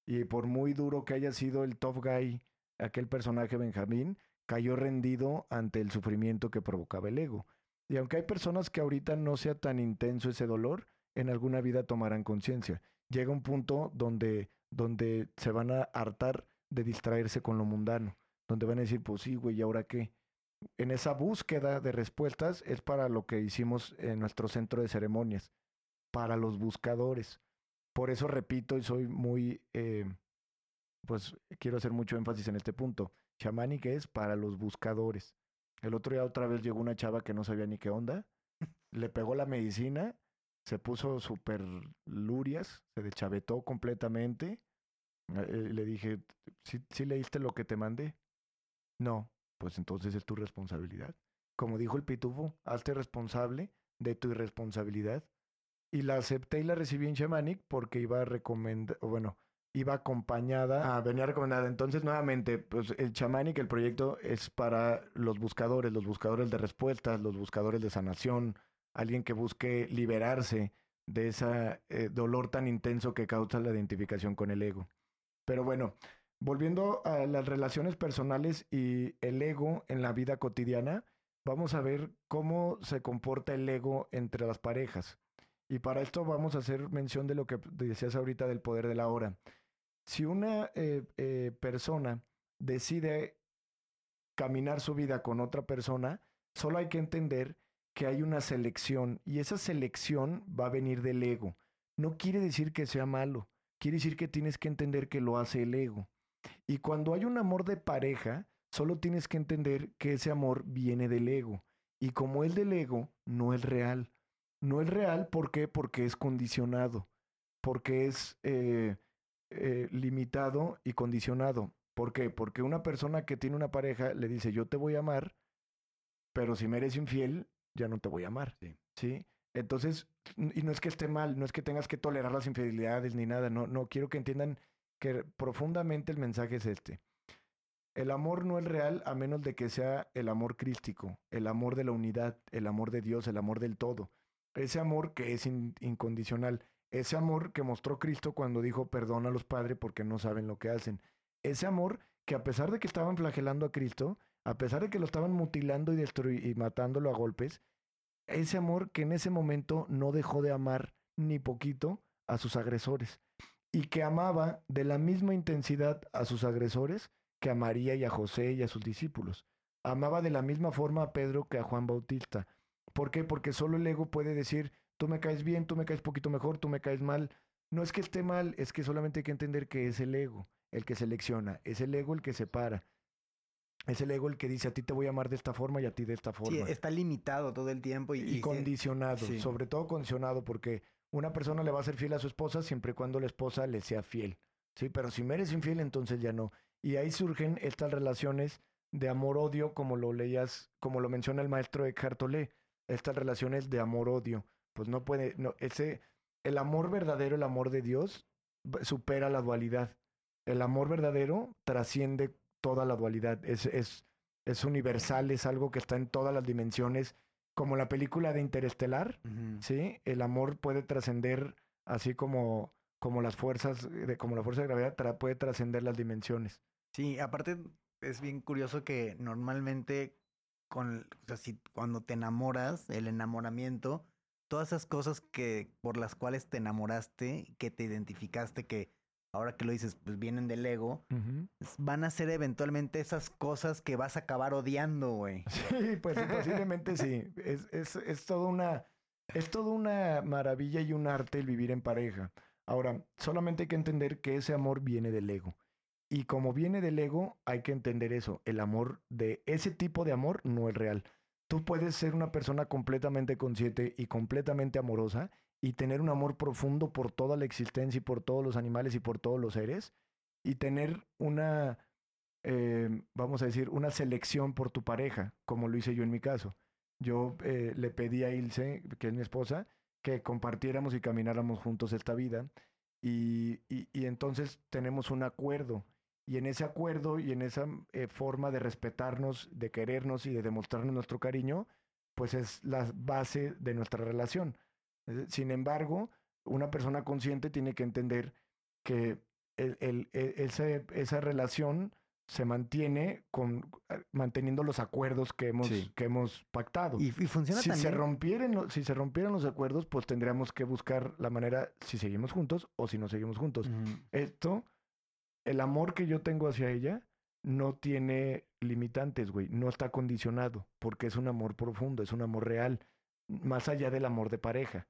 Y por muy duro que haya sido el tough guy, aquel personaje Benjamín, cayó rendido ante el sufrimiento que provocaba el ego. Y aunque hay personas que ahorita no sea tan intenso ese dolor, en alguna vida tomarán conciencia. Llega un punto donde, donde se van a hartar de distraerse con lo mundano, donde van a decir, pues sí, güey, ¿y ahora qué? En esa búsqueda de respuestas es para lo que hicimos en nuestro centro de ceremonias, para los buscadores. Por eso repito y soy muy, eh, pues quiero hacer mucho énfasis en este punto. Shamanic es para los buscadores. El otro día otra vez llegó una chava que no sabía ni qué onda, le pegó la medicina, se puso súper lurias, se deschavetó completamente. Le dije, ¿Sí, ¿sí leíste lo que te mandé? No, pues entonces es tu responsabilidad. Como dijo el pitufo, hazte responsable de tu irresponsabilidad. Y la acepté y la recibí en Shamanic porque iba a recomendar, bueno, iba acompañada. Ah, venía recomendada. Entonces, nuevamente, pues el Shamanic, el proyecto es para los buscadores, los buscadores de respuestas, los buscadores de sanación, alguien que busque liberarse de ese eh, dolor tan intenso que causa la identificación con el ego. Pero bueno, volviendo a las relaciones personales y el ego en la vida cotidiana, vamos a ver cómo se comporta el ego entre las parejas. Y para esto vamos a hacer mención de lo que decías ahorita del poder de la hora. Si una eh, eh, persona decide caminar su vida con otra persona, solo hay que entender que hay una selección y esa selección va a venir del ego. No quiere decir que sea malo, quiere decir que tienes que entender que lo hace el ego. Y cuando hay un amor de pareja, solo tienes que entender que ese amor viene del ego. Y como es del ego, no es real. No es real, ¿por qué? Porque es condicionado, porque es eh, eh, limitado y condicionado. ¿Por qué? Porque una persona que tiene una pareja le dice, yo te voy a amar, pero si me eres infiel, ya no te voy a amar, sí. ¿Sí? Entonces, y no es que esté mal, no es que tengas que tolerar las infidelidades ni nada, no, no, quiero que entiendan que profundamente el mensaje es este. El amor no es real a menos de que sea el amor crístico, el amor de la unidad, el amor de Dios, el amor del todo. Ese amor que es in- incondicional, ese amor que mostró Cristo cuando dijo, perdona a los padres porque no saben lo que hacen. Ese amor que a pesar de que estaban flagelando a Cristo, a pesar de que lo estaban mutilando y, destru- y matándolo a golpes, ese amor que en ese momento no dejó de amar ni poquito a sus agresores y que amaba de la misma intensidad a sus agresores que a María y a José y a sus discípulos. Amaba de la misma forma a Pedro que a Juan Bautista. ¿Por qué? Porque solo el ego puede decir, tú me caes bien, tú me caes poquito mejor, tú me caes mal. No es que esté mal, es que solamente hay que entender que es el ego el que selecciona, es el ego el que separa. Es el ego el que dice, a ti te voy a amar de esta forma y a ti de esta forma. Sí, está limitado todo el tiempo. Y, y, y condicionado, sí. Sobre todo condicionado, porque una persona le va a ser fiel a su esposa siempre y cuando la esposa le sea fiel. Sí, pero si me eres infiel, entonces ya no. Y ahí surgen estas relaciones de amor-odio, como lo leías, como lo menciona el maestro Eckhart Tolle. Estas relaciones de amor-odio. Pues no puede... No, ese, el amor verdadero, el amor de Dios, supera la dualidad. El amor verdadero trasciende toda la dualidad, es, es, es universal, es algo que está en todas las dimensiones, como la película de Interestelar, uh-huh. ¿sí? El amor puede trascender, así como, como las fuerzas, de, como la fuerza de gravedad tra- puede trascender las dimensiones. Sí, aparte es bien curioso que normalmente con, o sea, si, cuando te enamoras, el enamoramiento, todas esas cosas que por las cuales te enamoraste, que te identificaste, que ahora que lo dices, pues vienen del ego, uh-huh. van a ser eventualmente esas cosas que vas a acabar odiando, güey. Sí, pues posiblemente sí. Es, es, es toda una, es toda una maravilla y un arte el vivir en pareja. Ahora, solamente hay que entender que ese amor viene del ego. Y como viene del ego, hay que entender eso. El amor de ese tipo de amor no es real. Tú puedes ser una persona completamente consciente y completamente amorosa y tener un amor profundo por toda la existencia y por todos los animales y por todos los seres y tener una, eh, vamos a decir, una selección por tu pareja, como lo hice yo en mi caso. Yo eh, le pedí a Ilse, que es mi esposa, que compartiéramos y camináramos juntos esta vida y, y, y entonces tenemos un acuerdo. Y en ese acuerdo y en esa eh, forma de respetarnos, de querernos y de demostrarnos nuestro cariño, pues es la base de nuestra relación. Sin embargo, una persona consciente tiene que entender que el, el, el, ese, esa relación se mantiene con manteniendo los acuerdos que hemos, sí. que hemos pactado. Y, y funciona si también. Se rompieran, si se rompieran los acuerdos, pues tendríamos que buscar la manera si seguimos juntos o si no seguimos juntos. Mm. Esto... El amor que yo tengo hacia ella no tiene limitantes, güey. No está condicionado porque es un amor profundo, es un amor real, más allá del amor de pareja.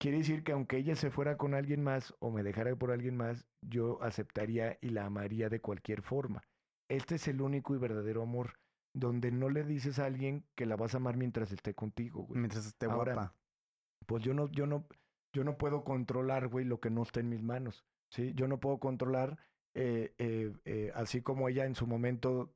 Quiere decir que aunque ella se fuera con alguien más o me dejara por alguien más, yo aceptaría y la amaría de cualquier forma. Este es el único y verdadero amor, donde no le dices a alguien que la vas a amar mientras esté contigo, güey. Mientras esté guapa. Ahora, pues yo no, yo no, yo no puedo controlar, güey, lo que no está en mis manos, ¿sí? Yo no puedo controlar... Eh, eh, eh, así como ella en su momento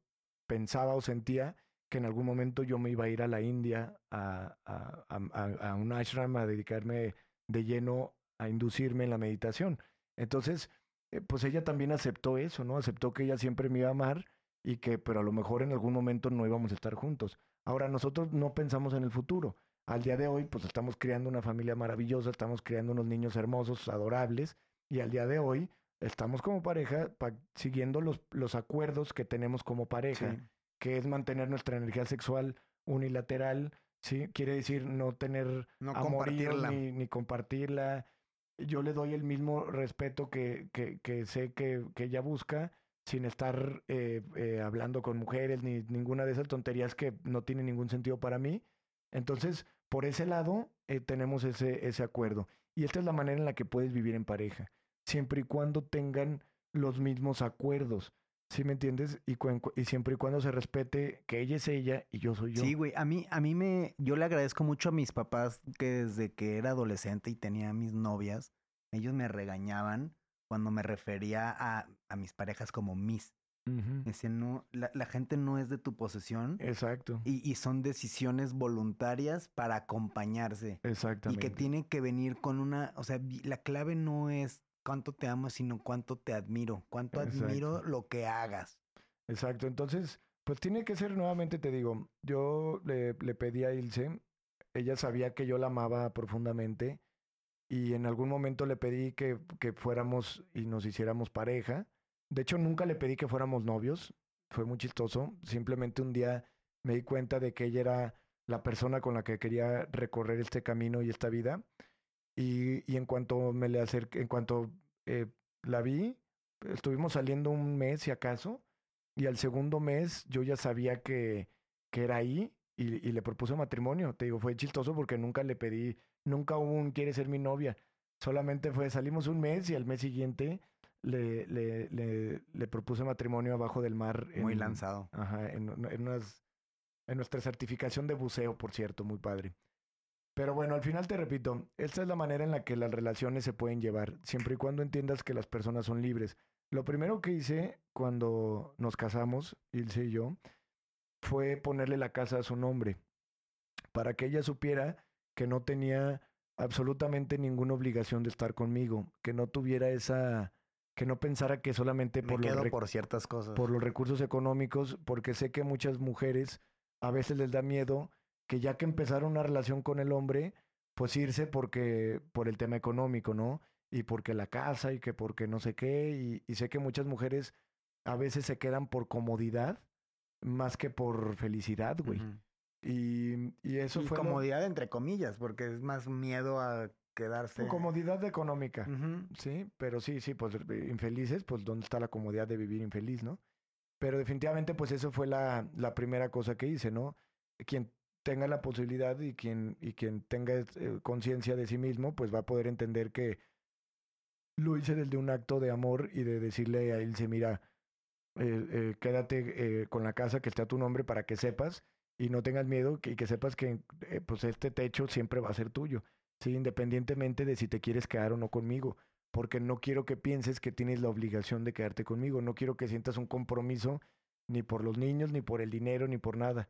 pensaba o sentía que en algún momento yo me iba a ir a la India a, a, a, a un ashram a dedicarme de lleno a inducirme en la meditación. Entonces, eh, pues ella también aceptó eso, ¿no? Aceptó que ella siempre me iba a amar y que, pero a lo mejor en algún momento no íbamos a estar juntos. Ahora, nosotros no pensamos en el futuro. Al día de hoy, pues estamos creando una familia maravillosa, estamos creando unos niños hermosos, adorables, y al día de hoy... Estamos como pareja pa- siguiendo los, los acuerdos que tenemos como pareja, sí. que es mantener nuestra energía sexual unilateral, ¿sí? Quiere decir no tener no compartirla. Ni, ni compartirla. Yo le doy el mismo respeto que, que, que sé que, que ella busca, sin estar eh, eh, hablando con mujeres, ni ninguna de esas tonterías que no tienen ningún sentido para mí. Entonces, por ese lado, eh, tenemos ese, ese acuerdo. Y esta es la manera en la que puedes vivir en pareja. Siempre y cuando tengan los mismos acuerdos, ¿sí me entiendes? Y, cu- y siempre y cuando se respete que ella es ella y yo soy yo. Sí, güey. A mí, a mí me... Yo le agradezco mucho a mis papás que desde que era adolescente y tenía mis novias, ellos me regañaban cuando me refería a, a mis parejas como mis. Uh-huh. Decían, no, la, la gente no es de tu posesión. Exacto. Y, y son decisiones voluntarias para acompañarse. Exactamente. Y que tienen que venir con una... O sea, la clave no es cuánto te amo, sino cuánto te admiro, cuánto Exacto. admiro lo que hagas. Exacto. Entonces, pues tiene que ser, nuevamente te digo, yo le, le pedí a Ilse, ella sabía que yo la amaba profundamente y en algún momento le pedí que, que fuéramos y nos hiciéramos pareja. De hecho, nunca le pedí que fuéramos novios. Fue muy chistoso. Simplemente un día me di cuenta de que ella era la persona con la que quería recorrer este camino y esta vida. Y, y en cuanto me le acerqué, en cuanto eh, la vi, estuvimos saliendo un mes, si acaso, y al segundo mes yo ya sabía que, que era ahí y, y le propuse matrimonio. Te digo, fue chistoso porque nunca le pedí, nunca hubo un quiere ser mi novia. Solamente fue, salimos un mes y al mes siguiente le, le, le, le propuso matrimonio abajo del mar. En, muy lanzado. Ajá, en, en, unas, en nuestra certificación de buceo, por cierto, muy padre. Pero bueno, al final te repito, esta es la manera en la que las relaciones se pueden llevar, siempre y cuando entiendas que las personas son libres. Lo primero que hice cuando nos casamos, Ilse y yo, fue ponerle la casa a su nombre, para que ella supiera que no tenía absolutamente ninguna obligación de estar conmigo, que no tuviera esa, que no pensara que solamente por, los, por, ciertas cosas. por los recursos económicos, porque sé que muchas mujeres a veces les da miedo que ya que empezaron una relación con el hombre, pues irse porque por el tema económico, ¿no? Y porque la casa y que porque no sé qué. Y, y sé que muchas mujeres a veces se quedan por comodidad más que por felicidad, güey. Uh-huh. Y, y eso y fue... comodidad lo... entre comillas, porque es más miedo a quedarse... Comodidad económica, uh-huh. sí. Pero sí, sí, pues infelices, pues ¿dónde está la comodidad de vivir infeliz, no? Pero definitivamente, pues eso fue la, la primera cosa que hice, ¿no? Quien... tenga la posibilidad y quien, y quien tenga eh, conciencia de sí mismo, pues va a poder entender que lo hice desde un acto de amor y de decirle a Ilse, mira, eh, eh, quédate eh, con la casa que esté a tu nombre para que sepas y no tengas miedo que, y que sepas que eh, pues este techo siempre va a ser tuyo, ¿sí? Independientemente de si te quieres quedar o no conmigo, porque no quiero que pienses que tienes la obligación de quedarte conmigo, no quiero que sientas un compromiso ni por los niños, ni por el dinero, ni por nada.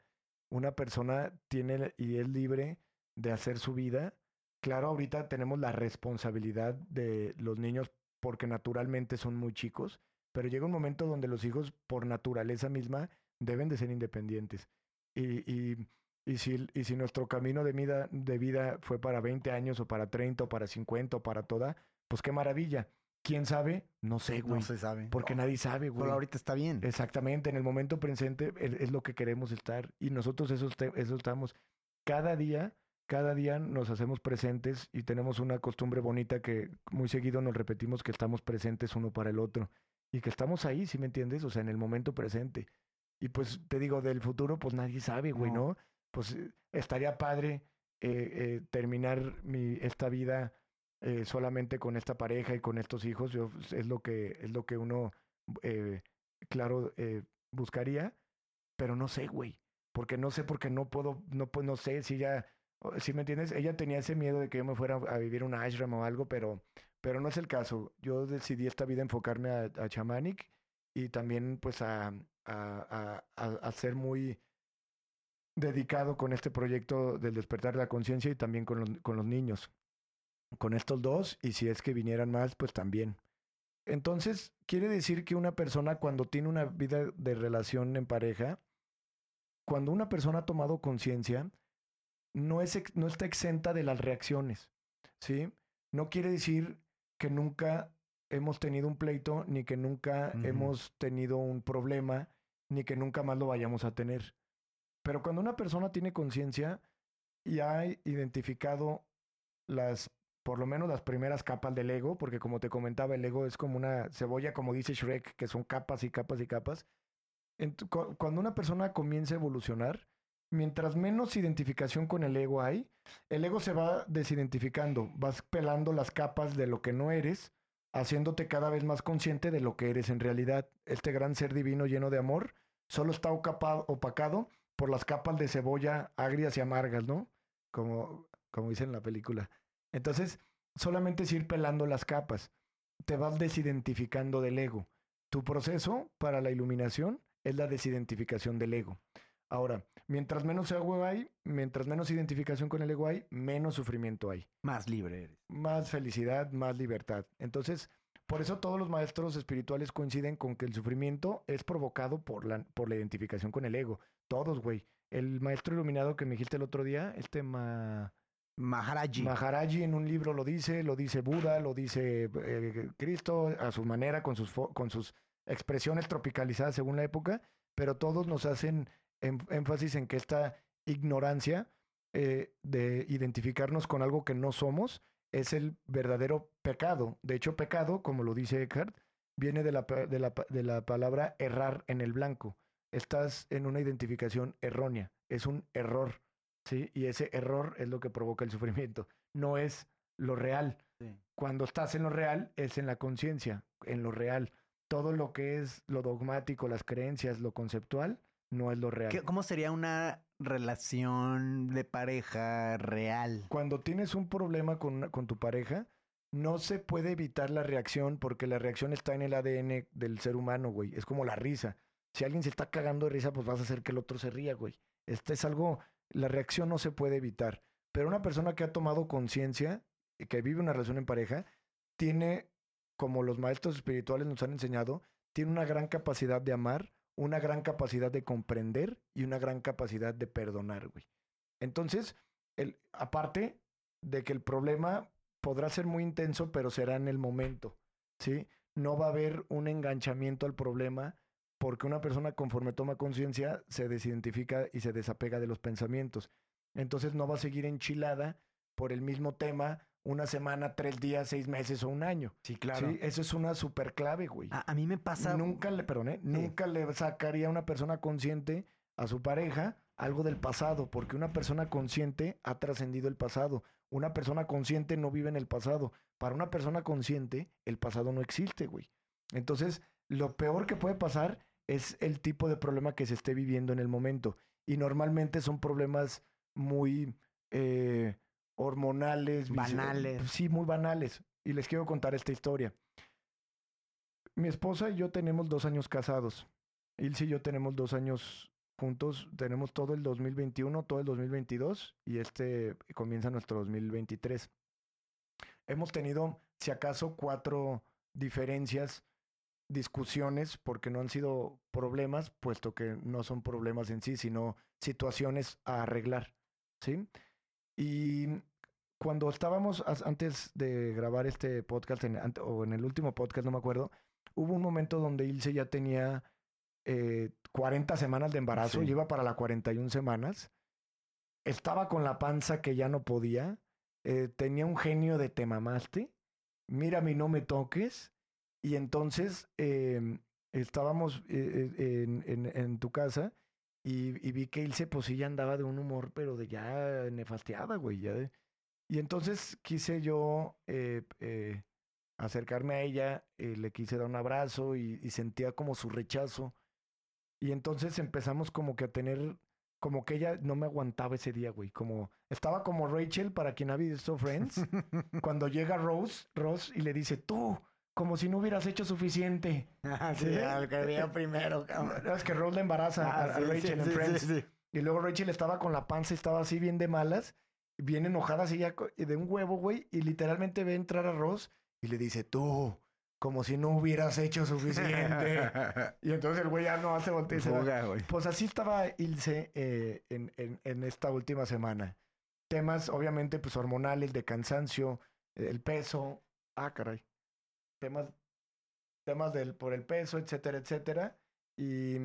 Una persona tiene y es libre de hacer su vida. Claro, ahorita tenemos la responsabilidad de los niños porque naturalmente son muy chicos, pero llega un momento donde los hijos por naturaleza misma deben de ser independientes. Y, y, y, si, y si nuestro camino de vida, de vida fue para veinte años o para treinta o para cincuenta o para toda, pues qué maravilla. ¿Quién sabe? No sé, güey. No se sabe. Porque oh, nadie sabe, güey. Pero ahorita está bien. Exactamente. En el momento presente es lo que queremos estar. Y nosotros eso, eso estamos. Cada día, cada día nos hacemos presentes y tenemos una costumbre bonita que muy seguido nos repetimos que estamos presentes uno para el otro. Y que estamos ahí, ¿sí me entiendes? O sea, en el momento presente. Y pues te digo, del futuro, pues nadie sabe, güey, ¿no? ¿no? Pues estaría padre eh, eh, terminar mi, esta vida... Eh, solamente con esta pareja y con estos hijos, yo, es lo que es lo que uno, eh, claro, eh, buscaría, pero no sé, güey, porque no sé, porque no puedo, no pues no sé si ella, si me entiendes, ella tenía ese miedo de que yo me fuera a vivir un ashram o algo, pero, pero no es el caso. Yo decidí esta vida enfocarme a, a Shamanic y también pues a, a, a, a ser muy dedicado con este proyecto del despertar de la conciencia y también con los, con los niños. Con estos dos, y si es que vinieran más, pues también. Entonces, quiere decir que una persona cuando tiene una vida de relación en pareja, cuando una persona ha tomado conciencia, no es, no está exenta de las reacciones, ¿sí? No quiere decir que nunca hemos tenido un pleito, ni que nunca uh-huh. hemos tenido un problema, ni que nunca más lo vayamos a tener. Pero cuando una persona tiene conciencia y ha identificado las... por lo menos las primeras capas del ego, porque como te comentaba, el ego es como una cebolla, como dice Shrek, que son capas y capas y capas. Cuando una persona comienza a evolucionar, mientras menos identificación con el ego hay, el ego se va desidentificando, vas pelando las capas de lo que no eres, haciéndote cada vez más consciente de lo que eres en realidad. Este gran ser divino lleno de amor solo está opacado por las capas de cebolla agrias y amargas, ¿no? Como, como dicen en la película. Entonces, solamente es ir pelando las capas. Te vas desidentificando del ego. Tu proceso para la iluminación es la desidentificación del ego. Ahora, mientras menos ego hay, mientras menos identificación con el ego hay, menos sufrimiento hay. Más libre eres. Más felicidad, más libertad. Entonces, por eso todos los maestros espirituales coinciden con que el sufrimiento es provocado por la, por la identificación con el ego. Todos, güey. El maestro iluminado que me dijiste el otro día, este ma... Maharaji. Maharaji en un libro lo dice, lo dice Buda, lo dice eh, Cristo, a su manera, con sus, con sus expresiones tropicalizadas según la época, pero todos nos hacen en, énfasis en que esta ignorancia eh, de identificarnos con algo que no somos es el verdadero pecado. De hecho, pecado, como lo dice Eckhart, viene de la, de la, de la palabra errar en el blanco. Estás en una identificación errónea, es un error. Sí, y ese error es lo que provoca el sufrimiento. No es lo real. Sí. Cuando estás en lo real, es en la conciencia, en lo real. Todo lo que es lo dogmático, las creencias, lo conceptual, no es lo real. ¿Qué, ¿Cómo sería una relación de pareja real? Cuando tienes un problema con, una, con tu pareja, no se puede evitar la reacción, porque la reacción está en el A D N del ser humano, güey. Es como la risa. Si alguien se está cagando de risa, pues vas a hacer que el otro se ría, güey. Este es algo... La reacción no se puede evitar. Pero una persona que ha tomado conciencia, que vive una relación en pareja, tiene, como los maestros espirituales nos han enseñado, tiene una gran capacidad de amar, una gran capacidad de comprender y una gran capacidad de perdonar, güey. Entonces, el, aparte de que el problema... podrá ser muy intenso, pero será en el momento, ¿sí? No va a haber un enganchamiento al problema, porque una persona, conforme toma conciencia, se desidentifica y se desapega de los pensamientos. Entonces no va a seguir enchilada por el mismo tema una semana, tres días, seis meses o un año. Sí, claro. ¿Sí? Eso es una súper clave, güey. A, a mí me pasa... Nunca le, perdón, ¿eh? Nunca le sacaría a una persona consciente a su pareja algo del pasado, porque una persona consciente ha trascendido el pasado. Una persona consciente no vive en el pasado. Para una persona consciente, el pasado no existe, güey. Entonces, lo peor que puede pasar es el tipo de problema que se esté viviendo en el momento. Y normalmente son problemas muy eh, hormonales. Banales. Vis- sí, muy banales. Y les quiero contar esta historia. Mi esposa y yo tenemos dos años casados. Ilse y yo tenemos dos años juntos, tenemos todo el dos mil veintiuno, todo el dos mil veintidós y este comienza nuestro dos mil veintitrés. Hemos tenido, si acaso, cuatro diferencias, discusiones, porque no han sido problemas, puesto que no son problemas en sí, sino situaciones a arreglar, ¿sí? Y cuando estábamos, antes de grabar este podcast, en, o en el último podcast, no me acuerdo, hubo un momento donde Ilse ya tenía... Eh, cuarenta semanas de embarazo, sí. Lleva para las cuarenta y una semanas, estaba con la panza que ya no podía, eh, tenía un genio de te mamaste, mírame, no me toques, y entonces eh, estábamos eh, en, en, en tu casa y, y vi que Ilse, pues sí, ya andaba de un humor, pero de ya nefasteada, güey, ya de... y entonces quise yo eh, eh, acercarme a ella, eh, le quise dar un abrazo y, y sentía como su rechazo. Y entonces empezamos como que a tener... Como que ella no me aguantaba ese día, güey. Como... Estaba como Rachel, para quien ha visto Friends. Cuando llega Rose, Rose, y le dice... Tú, como si no hubieras hecho suficiente. Ah, sí, ¿sí? Al que había primero, cabrón. Es que Rose la embaraza ah, a, sí, a Rachel sí, en sí, Friends. Sí, sí. Y luego Rachel estaba con la panza, estaba así bien de malas. Bien enojada, así ya de un huevo, güey. Y literalmente ve entrar a Rose y le dice... Tú... Como si no hubieras hecho suficiente. Y entonces el güey ya no hace voltea. Pues así estaba Ilse eh, en, en, en esta última semana. Temas, obviamente, pues hormonales, de cansancio, el peso. Ah, caray. Temas, temas del, por el peso, etcétera, etcétera. Y...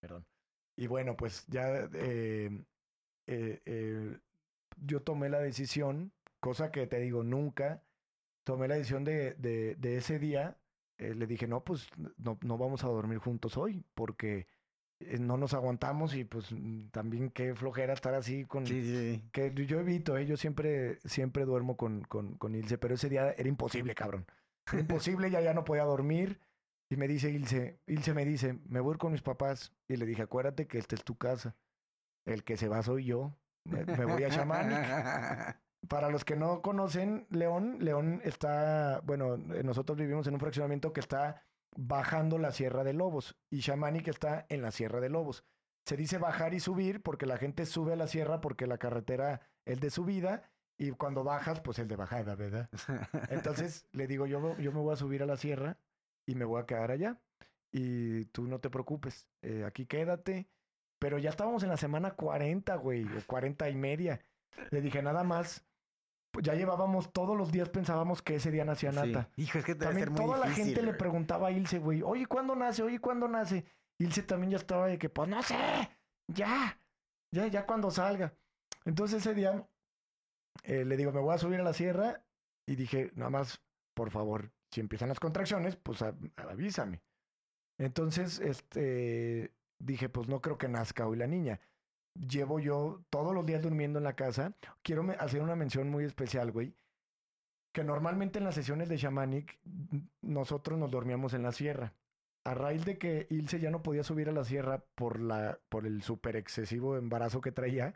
Perdón. Y bueno, pues ya eh, eh, eh, yo tomé la decisión, cosa que te digo, nunca... Tomé la decisión de, de, de ese día, eh, le dije, no, pues no, no vamos a dormir juntos hoy, porque eh, no nos aguantamos y pues también qué flojera estar así con... Sí, sí. Que yo evito, ¿eh? Yo siempre, siempre duermo con, con, con Ilse, pero ese día era imposible, cabrón. Era imposible, ya ya no podía dormir. Y me dice Ilse, Ilse me dice, me voy a ir con mis papás. Y le dije, acuérdate que esta es tu casa. El que se va soy yo. Me, me voy a Shamanic. Para los que no conocen León, León está... Bueno, nosotros vivimos en un fraccionamiento que está bajando la Sierra de Lobos. Y Shamanic está en la Sierra de Lobos. Se dice bajar y subir porque la gente sube a la sierra porque la carretera es de subida. Y cuando bajas, pues es de bajada, ¿verdad? Entonces le digo, yo, yo me voy a subir a la sierra y me voy a quedar allá. Y tú no te preocupes. Eh, aquí quédate. Pero ya estábamos en la semana cuarenta, güey. O cuarenta y media. Le dije, nada más... Ya llevábamos, todos los días pensábamos que ese día nacía Anatta. Sí. Hijo, es que te también va a ser toda muy difícil, la gente, güey. Le preguntaba a Ilse, güey, oye, ¿cuándo nace? Oye, ¿cuándo nace? Ilse también ya estaba de que, pues, no sé, ya, ya, ya cuando salga. Entonces ese día eh, le digo, me voy a subir a la sierra y dije, nada más, por favor, si empiezan las contracciones, pues a, avísame. Entonces, este, dije, pues no creo que nazca hoy la niña. Llevo yo todos los días durmiendo en la casa. Quiero hacer una mención muy especial, güey. que normalmente en las sesiones de Shamanic nosotros nos dormíamos en la sierra. A raíz de que Ilse ya no podía subir a la sierra por, la, por el súper excesivo embarazo que traía,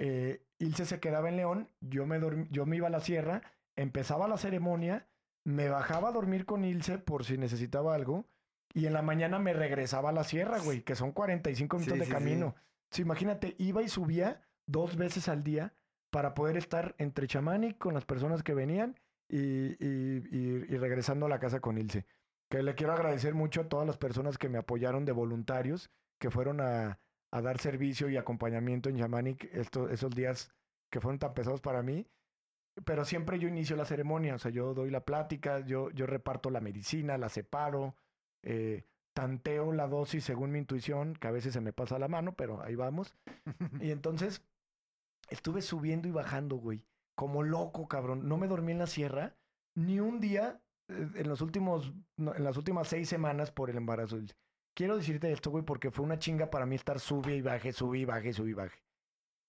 eh, Ilse se quedaba en León, yo me, dorm, yo me iba a la sierra, empezaba la ceremonia, me bajaba a dormir con Ilse por si necesitaba algo, y en la mañana me regresaba a la sierra, güey, que son cuarenta y cinco minutos sí, de sí, camino. Sí. Sí, imagínate, iba y subía dos veces al día para poder estar entre Shamanic con las personas que venían y, y, y, y regresando a la casa con Ilse. Que le quiero agradecer mucho a todas las personas que me apoyaron de voluntarios, que fueron a, a dar servicio y acompañamiento en Shamanic estos, esos días que fueron tan pesados para mí. Pero siempre yo inicio la ceremonia, o sea, yo doy la plática, yo, yo reparto la medicina, la separo, eh, tanteo la dosis según mi intuición, que a veces se me pasa la mano, pero ahí vamos. Y entonces estuve subiendo y bajando, güey, como loco, cabrón. No me dormí en la sierra ni un día... En, los últimos, en las últimas seis semanas por el embarazo. Quiero decirte esto, güey, porque fue una chinga para mí estar sube y baje, sube y baje, sube y baje.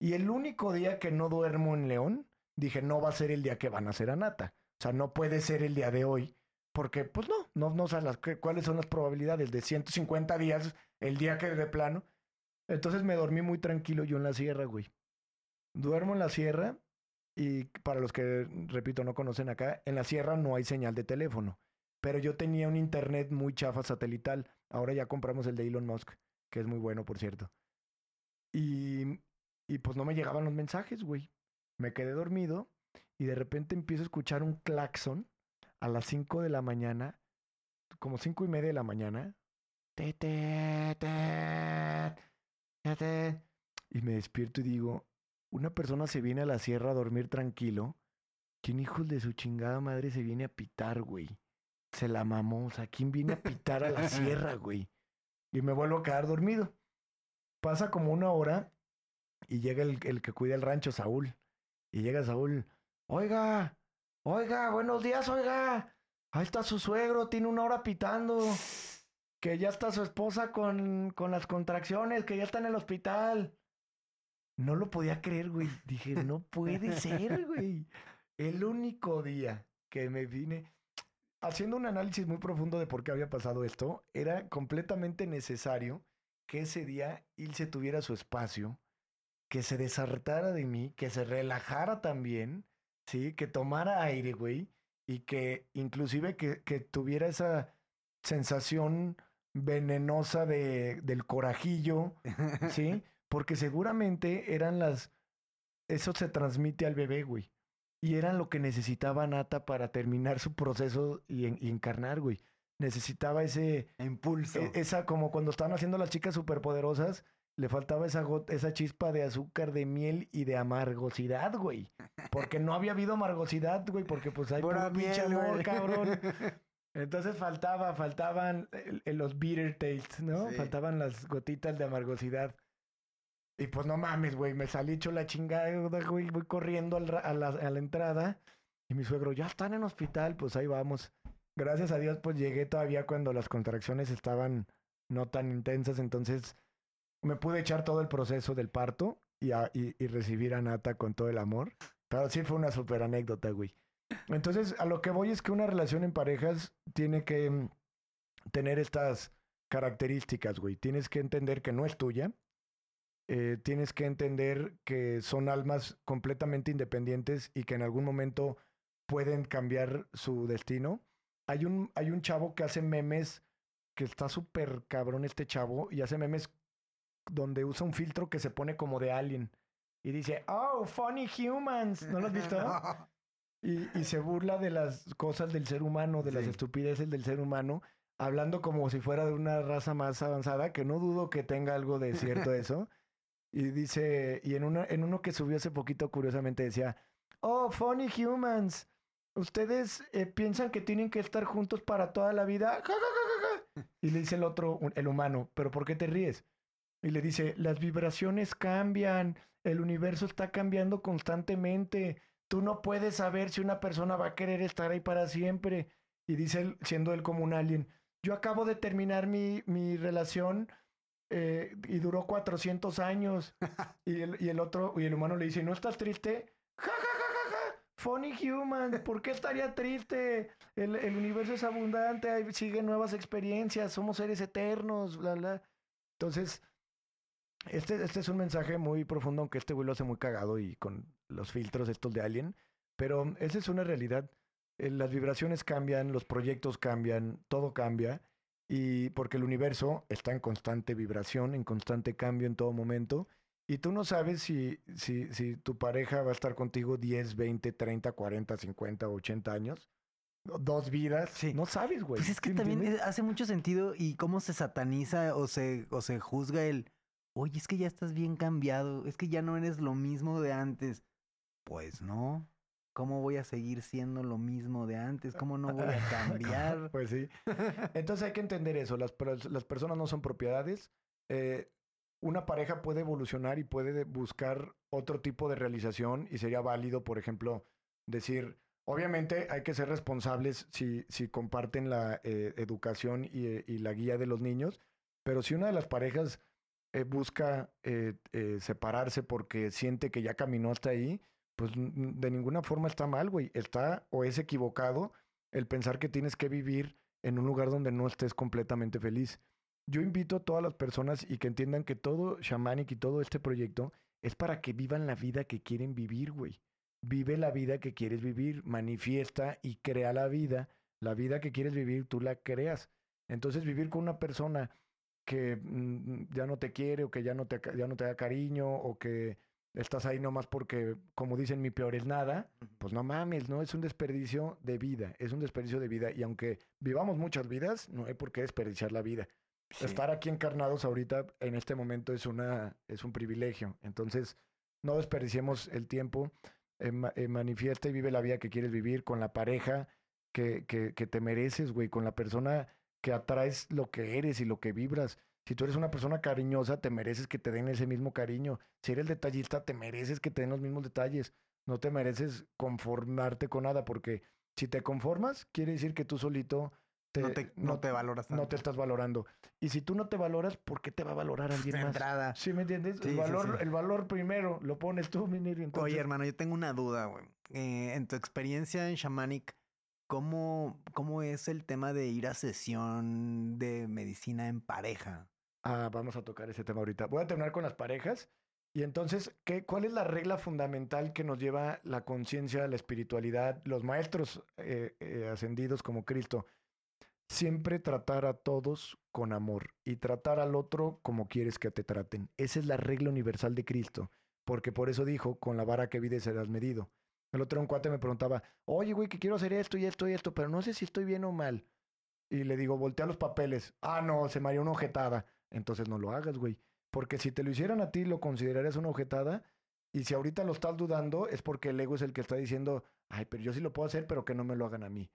Y el único día que no duermo en León, dije, no va a ser el día que van a hacer Anatta. O sea, no puede ser el día de hoy, porque pues no, no, no o sea, las, ¿cuáles son las probabilidades de ciento cincuenta días el día que de plano? Entonces me dormí muy tranquilo yo en la sierra, güey. Duermo en la sierra. Y para los que, repito, no conocen acá, en la sierra no hay señal de teléfono. Pero yo tenía un internet muy chafa satelital. Ahora ya compramos el de Elon Musk, que es muy bueno, por cierto. Y, y pues no me llegaban los mensajes, güey. Me quedé dormido y de repente empiezo a escuchar un claxon a las cinco de la mañana, como cinco y media de la mañana. Y me despierto y digo... Una persona se viene a la sierra a dormir tranquilo. ¿Quién hijos de su chingada madre se viene a pitar, güey? Se la mamó. O sea, ¿quién viene a pitar a la sierra, güey? Y me vuelvo a quedar dormido. Pasa como una hora y llega el, el que cuida el rancho, Saúl. Y llega Saúl. Oiga, oiga, buenos días, oiga. Ahí está su suegro, tiene una hora pitando. Que ya está su esposa con, con las contracciones, que ya está en el hospital. No lo podía creer, güey. Dije, no puede ser, güey. El único día que me vine... Haciendo un análisis muy profundo de por qué había pasado esto, era completamente necesario que ese día Ilse tuviera su espacio, que se deshartara de mí, que se relajara también, ¿sí? Que tomara aire, güey, y que inclusive que, que tuviera esa sensación venenosa de, del corajillo, ¿sí? Porque seguramente eran las... Eso se transmite al bebé, güey. Y eran lo que necesitaba Anatta para terminar su proceso y, en... y encarnar, güey. Necesitaba ese... Impulso. E esa, como cuando estaban haciendo las chicas superpoderosas, le faltaba esa, got... esa chispa de azúcar, de miel y de amargosidad, güey. Porque no había habido amargosidad, güey. Porque pues hay pura pinche amor, cabrón. Entonces faltaba, faltaban los bitter tastes, ¿no? Sí. Faltaban las gotitas de amargosidad. Y pues no mames, güey, me salí hecho la chingada, güey, voy corriendo al, a, la, a la entrada y mi suegro, ya están en hospital, pues ahí vamos. Gracias a Dios, pues llegué todavía cuando las contracciones estaban no tan intensas, entonces me pude echar todo el proceso del parto y, a, y, y recibir a Anatta con todo el amor. Pero sí fue una súper anécdota, güey. Entonces, a lo que voy es que una relación en parejas tiene que mm, tener estas características, güey. Tienes que entender que no es tuya. Eh, tienes que entender que son almas completamente independientes y que en algún momento pueden cambiar su destino. Hay un, hay un chavo que hace memes, que está súper cabrón este chavo, y hace memes donde usa un filtro que se pone como de alien. Y dice, oh, funny humans. ¿No lo has visto? y, y se burla de las cosas del ser humano, de sí. las estupideces del ser humano, hablando como si fuera de una raza más avanzada, que no dudo que tenga algo de cierto eso. Y dice, y en, una, en uno que subió hace poquito, curiosamente decía, oh, funny humans, ¿ustedes eh, piensan que tienen que estar juntos para toda la vida? Ja, ja, ja, ja, ja. Y le dice el otro, el humano, ¿pero por qué te ríes? Y le dice, las vibraciones cambian, el universo está cambiando constantemente, tú no puedes saber si una persona va a querer estar ahí para siempre. Y dice él, siendo él como un alien, yo acabo de terminar mi, mi relación... Eh, y duró cuatrocientos años. Y el, y el otro, y el humano le dice, ¿no estás triste? ¡Ja, ja, ja, ja, ja! Funny human, ¿por qué estaría triste? El, el universo es abundante, hay, siguen nuevas experiencias, somos seres eternos, bla, bla. Entonces, este, este es un mensaje muy profundo, aunque este güey lo hace muy cagado y con los filtros estos de Alien. Pero esa es una realidad. Las vibraciones cambian, los proyectos cambian, todo cambia. Y porque el universo está en constante vibración, en constante cambio en todo momento. Y tú no sabes si, si, si tu pareja va a estar contigo diez, veinte, treinta, cuarenta, cincuenta, ochenta años. Dos vidas. Sí. No sabes, güey. Pues es que también ¿entiendes? Hace mucho sentido y cómo se sataniza o se, o se juzga el... Oye, es que ya estás bien cambiado. Es que ya no eres lo mismo de antes. Pues no. ¿Cómo voy a seguir siendo lo mismo de antes? ¿Cómo no voy a cambiar? Pues sí. Entonces hay que entender eso. Las, las personas no son propiedades. Eh... Una pareja puede evolucionar y puede buscar otro tipo de realización y sería válido, por ejemplo, decir, obviamente hay que ser responsables si, si comparten la eh, educación y, y la guía de los niños, pero si una de las parejas eh, busca eh, eh, separarse porque siente que ya caminó hasta ahí, pues de ninguna forma está mal, güey. Está o es equivocado el pensar que tienes que vivir en un lugar donde no estés completamente feliz. Yo invito a todas las personas y que entiendan que todo Shamanic y todo este proyecto es para que vivan la vida que quieren vivir, güey. Vive la vida que quieres vivir, manifiesta y crea la vida. La vida que quieres vivir, tú la creas. Entonces, vivir con una persona que mmm, ya no te quiere o que ya no te, ya no te da cariño o que estás ahí nomás porque, como dicen, mi peor es nada, pues no mames, ¿no? Es un desperdicio de vida, es un desperdicio de vida. Y aunque vivamos muchas vidas, no hay por qué desperdiciar la vida. Sí. Estar aquí encarnados ahorita en este momento es una es un privilegio. Entonces, no desperdiciemos el tiempo. Eh, eh, manifiesta y vive la vida que quieres vivir con la pareja que, que, que te mereces, güey. Con la persona que atraes lo que eres y lo que vibras. Si tú eres una persona cariñosa, te mereces que te den ese mismo cariño. Si eres detallista, te mereces que te den los mismos detalles. No te mereces conformarte con nada, porque si te conformas, quiere decir que tú solito... Te, no, te, no, no te valoras tanto. No te estás valorando. Y si tú no te valoras, ¿por qué te va a valorar alguien más? Entrada. ¿Sí me entiendes? Sí, el, valor, sí, sí. el valor primero lo pones tú, Minerio. Entonces... Oye, hermano, yo tengo una duda, güey. Eh, en tu experiencia en Shamanic, ¿cómo, ¿cómo es el tema de ir a sesión de medicina en pareja? Ah, vamos a tocar ese tema ahorita. Voy a terminar con las parejas. Y entonces, ¿qué, ¿cuál es la regla fundamental que nos lleva la conciencia, la espiritualidad, los maestros eh, eh, ascendidos como Cristo? Siempre tratar a todos con amor y tratar al otro como quieres que te traten. Esa es la regla universal de Cristo, porque por eso dijo, con la vara que vides serás medido. El otro un cuate me preguntaba, oye, güey, que quiero hacer esto y esto y esto, pero no sé si estoy bien o mal. Y le digo, voltea los papeles. Ah, no, se me haría una ojetada. Entonces no lo hagas, güey, porque si te lo hicieran a ti, lo considerarías una ojetada. Y si ahorita lo estás dudando, es porque el ego es el que está diciendo, ay, pero yo sí lo puedo hacer, pero que no me lo hagan a mí.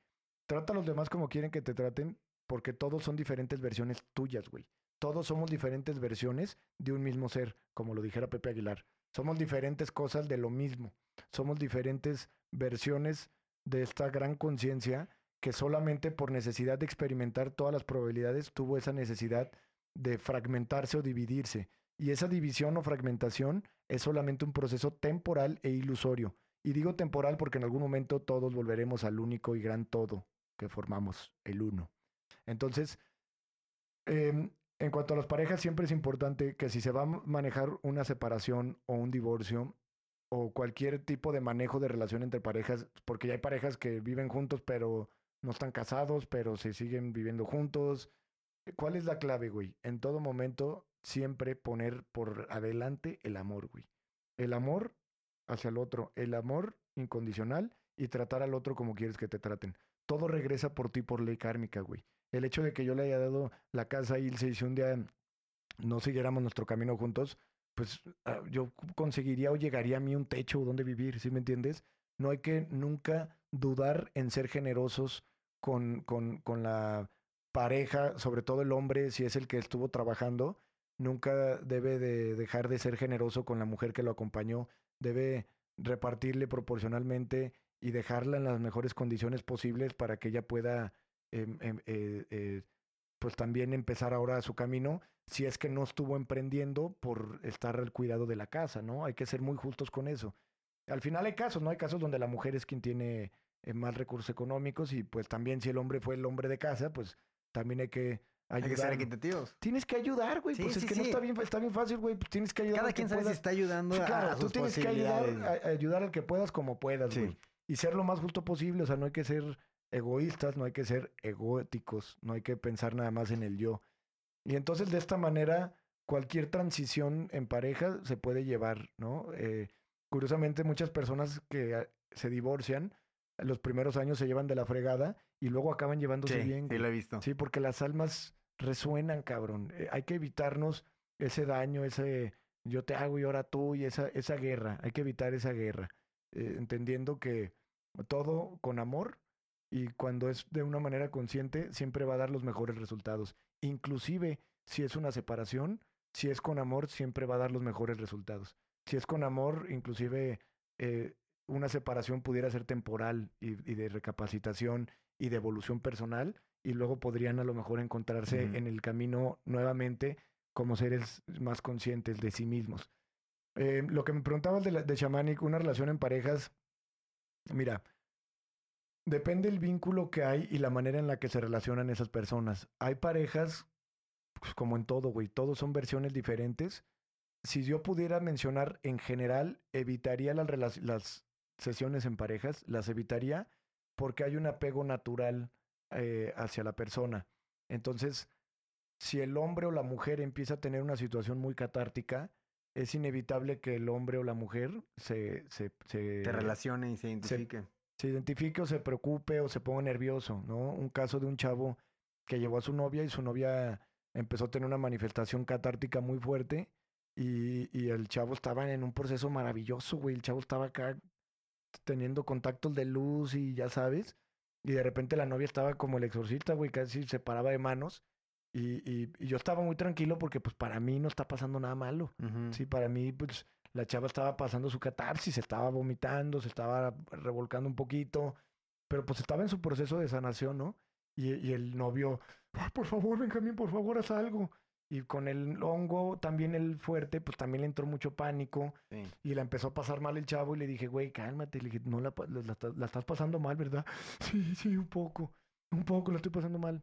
Trata a los demás como quieren que te traten, porque todos son diferentes versiones tuyas, güey. Todos somos diferentes versiones de un mismo ser, como lo dijera Pepe Aguilar. Somos diferentes cosas de lo mismo. Somos diferentes versiones de esta gran conciencia que solamente por necesidad de experimentar todas las probabilidades tuvo esa necesidad de fragmentarse o dividirse. Y esa división o fragmentación es solamente un proceso temporal e ilusorio. Y digo temporal porque en algún momento todos volveremos al único y gran todo que formamos, el uno. Entonces, eh, en cuanto a las parejas, siempre es importante que si se va a manejar una separación o un divorcio o cualquier tipo de manejo de relación entre parejas, porque ya hay parejas que viven juntos pero no están casados, pero se siguen viviendo juntos. ¿Cuál es la clave, güey? En todo momento, siempre poner por adelante el amor, güey. El amor hacia el otro, el amor incondicional y tratar al otro como quieres que te traten. Todo regresa por ti por ley kármica, güey. El hecho de que yo le haya dado la casa a Ilse y si un día no siguiéramos nuestro camino juntos, pues yo conseguiría o llegaría a mí un techo donde vivir, ¿sí me entiendes? No hay que nunca dudar en ser generosos con, con, con la pareja, sobre todo el hombre, si es el que estuvo trabajando, nunca debe de dejar de ser generoso con la mujer que lo acompañó, debe repartirle proporcionalmente y dejarla en las mejores condiciones posibles para que ella pueda eh, eh, eh, eh, pues también empezar ahora su camino si es que no estuvo emprendiendo por estar al cuidado de la casa, ¿no? Hay que ser muy justos con eso. Al final hay casos, ¿no? Hay casos donde la mujer es quien tiene eh, más recursos económicos y pues también si el hombre fue el hombre de casa, pues también hay que ayudar. Hay que ser equitativos. Tienes que ayudar, güey. Sí, pues sí, es que sí. no está bien, está bien fácil, güey. Pues tienes que ayudar. Cada quien sabe si está ayudando sí, claro, a sus posibilidades. Claro, tú tienes que ayudar, a, ayudar al que puedas como puedas, sí. güey. Y ser lo más justo posible. O sea, no hay que ser egoístas, no hay que ser egóticos, no hay que pensar nada más en el yo. Y entonces de esta manera cualquier transición en pareja se puede llevar, ¿no? Eh, curiosamente muchas personas que se divorcian los primeros años se llevan de la fregada y luego acaban llevándose sí, bien. Sí, lo he visto. Sí, porque las almas resuenan, cabrón. Eh, hay que evitarnos ese daño, ese yo te hago y ahora tú y esa, esa guerra. Hay que evitar esa guerra, eh, entendiendo que todo con amor. Y cuando es de una manera consciente, siempre va a dar los mejores resultados. Inclusive, si es una separación, si es con amor, siempre va a dar los mejores resultados. Si es con amor, inclusive eh, una separación pudiera ser temporal y, y de recapacitación y de evolución personal. Y luego podrían a lo mejor encontrarse uh-huh. en el camino nuevamente como seres más conscientes de sí mismos. Eh, lo que me preguntabas de, la, de Shamanic, una relación en parejas, mira... Depende el vínculo que hay y la manera en la que se relacionan esas personas. Hay parejas, pues como en todo, güey, todos son versiones diferentes. Si yo pudiera mencionar en general, evitaría las, las sesiones en parejas, las evitaría porque hay un apego natural eh, hacia la persona. Entonces, si el hombre o la mujer empieza a tener una situación muy catártica, es inevitable que el hombre o la mujer se... se, se Te relacione y se identifique. Se, se identifique o se preocupe o se ponga nervioso, ¿no? Un caso de un chavo que llevó a su novia y su novia empezó a tener una manifestación catártica muy fuerte y, y el chavo estaba en un proceso maravilloso, güey. El chavo estaba acá teniendo contactos de luz y ya sabes. Y de repente la novia estaba como el exorcista, güey, casi se paraba de manos. Y, y, y yo estaba muy tranquilo porque pues para mí no está pasando nada malo. Uh-huh. Sí, para mí pues... La chava estaba pasando su catarsis, se estaba vomitando, se estaba revolcando un poquito, pero pues estaba en su proceso de sanación, ¿no? Y, y el novio, ¡ah, por favor, Benjamín, por favor, haz algo! Y con el hongo, también el fuerte, pues también le entró mucho pánico sí. y la empezó a pasar mal el chavo y le dije, güey, cálmate. Le dije, no, la, la, la, la estás pasando mal, ¿verdad? Sí, sí, un poco, un poco, la estoy pasando mal.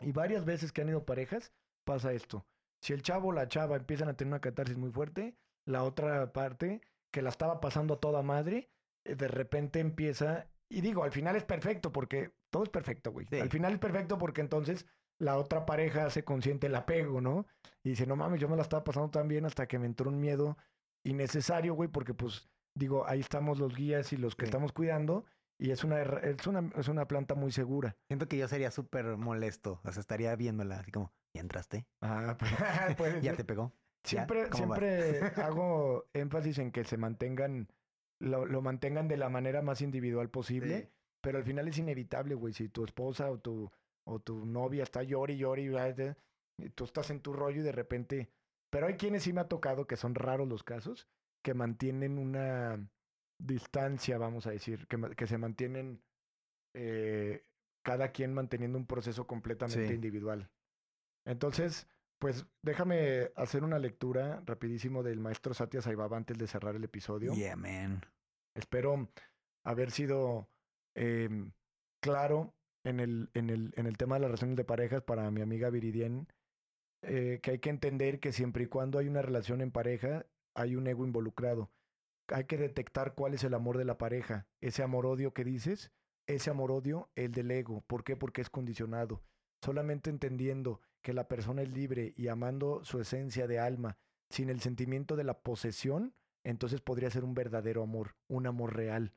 Y varias veces que han ido parejas, pasa esto. Si el chavo o la chava empiezan a tener una catarsis muy fuerte... La otra parte, que la estaba pasando a toda madre, de repente empieza... Y digo, al final es perfecto porque... Todo es perfecto, güey. Sí. Al final es perfecto porque entonces la otra pareja hace consciente el apego, ¿no? Y dice, no mames, yo me la estaba pasando tan bien hasta que me entró un miedo innecesario, güey. Porque, pues, digo, ahí estamos los guías y los que sí. estamos cuidando. Y es una, es una es una planta muy segura. Siento que yo sería súper molesto. O sea, estaría viéndola así como, ¿ya entraste? Ah, pues... ¿Ya te pegó? Siempre, siempre hago énfasis en que se mantengan, lo, lo mantengan de la manera más individual posible, sí. pero al final es inevitable, güey. Si tu esposa o tu, o tu novia está llori, llori, y tú estás en tu rollo y de repente... Pero hay quienes sí me ha tocado, que son raros los casos, que mantienen una distancia, vamos a decir, que, que se mantienen eh, cada quien manteniendo un proceso completamente sí. individual. Entonces... Pues déjame hacer una lectura rapidísimo del maestro Sathya Sai Baba antes de cerrar el episodio. Yeah, man. Espero haber sido eh, claro en el, en, el, en el tema de las relaciones de parejas para mi amiga Viridien, eh, que hay que entender que siempre y cuando hay una relación en pareja, hay un ego involucrado. Hay que detectar cuál es el amor de la pareja. Ese amor-odio que dices, ese amor-odio, el del ego. ¿Por qué? Porque es condicionado. Solamente entendiendo que la persona es libre y amando su esencia de alma, sin el sentimiento de la posesión, entonces podría ser un verdadero amor, un amor real.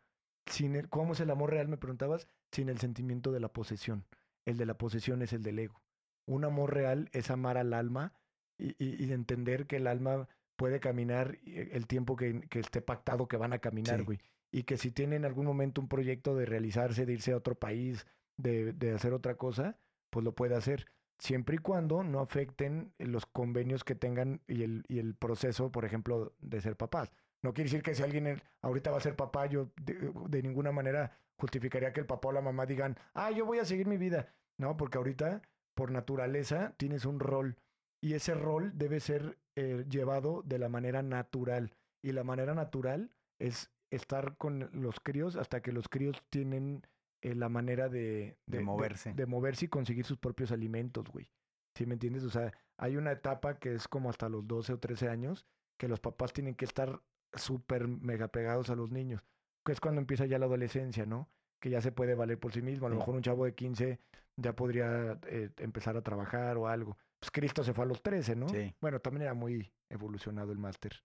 Sin el, ¿cómo es el amor real? Me preguntabas. Sin el sentimiento de la posesión. El de la posesión es el del ego. Un amor real es amar al alma y, y, y entender que el alma puede caminar el tiempo que, que esté pactado que van a caminar, güey. Sí. Y que si tienen en algún momento un proyecto de realizarse, de irse a otro país, de, de hacer otra cosa... pues lo puede hacer, siempre y cuando no afecten los convenios que tengan y el, y el proceso, por ejemplo, de ser papás. No quiere decir que si alguien ahorita va a ser papá, yo de, de ninguna manera justificaría que el papá o la mamá digan, ah, yo voy a seguir mi vida. No, porque ahorita, por naturaleza, tienes un rol y ese rol debe ser eh, llevado de la manera natural. Y la manera natural es estar con los críos hasta que los críos tienen eh, la manera de, de, de moverse. De, de moverse y conseguir sus propios alimentos, güey. ¿Sí me entiendes? O sea, hay una etapa que es como hasta los doce o trece años que los papás tienen que estar súper mega pegados a los niños, que es cuando empieza ya la adolescencia, ¿no? Que ya se puede valer por sí mismo. A lo mejor un chavo de quince ya podría eh, empezar a trabajar o algo. Pues Cristo se fue a los trece, ¿no? Sí. Bueno, también era muy evolucionado el máster.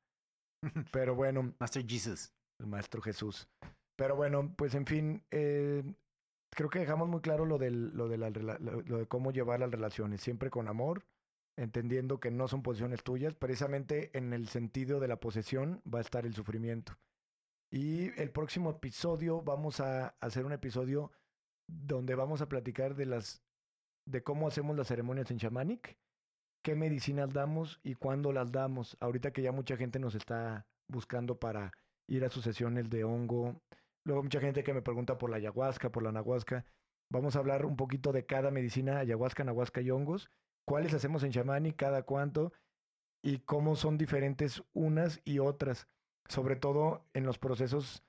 Pero bueno. Master Jesus. El maestro Jesús. Pero bueno, pues en fin, eh, creo que dejamos muy claro lo, del, lo, de la, lo de cómo llevar las relaciones. Siempre con amor, entendiendo que no son posiciones tuyas. Precisamente en el sentido de la posesión va a estar el sufrimiento. Y el próximo episodio vamos a hacer un episodio donde vamos a platicar de las de cómo hacemos las ceremonias en Shamanic, qué medicinas damos y cuándo las damos. Ahorita que ya mucha gente nos está buscando para ir a sus sesiones de hongo. Luego mucha gente que me pregunta por la ayahuasca, por la anahuasca. Vamos a hablar un poquito de cada medicina, ayahuasca, anahuasca y hongos. ¿Cuáles hacemos en Shamanic, cada cuánto? Y cómo son diferentes unas y otras. Sobre todo en los procesos,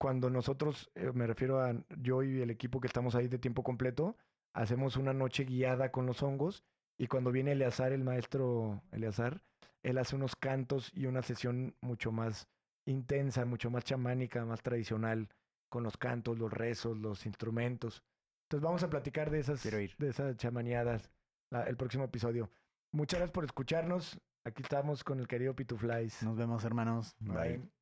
cuando nosotros, eh, me refiero a yo y el equipo que estamos ahí de tiempo completo, hacemos una noche guiada con los hongos y cuando viene Eleazar, el maestro Eleazar, él hace unos cantos y una sesión mucho más intensa, mucho más chamánica, más tradicional, con los cantos, los rezos, los instrumentos. Entonces vamos a platicar de esas, de esas chamaneadas la, el próximo episodio. Muchas gracias por escucharnos. Aquí estamos con el querido Pituflies. Nos vemos, hermanos. Bye. Bye.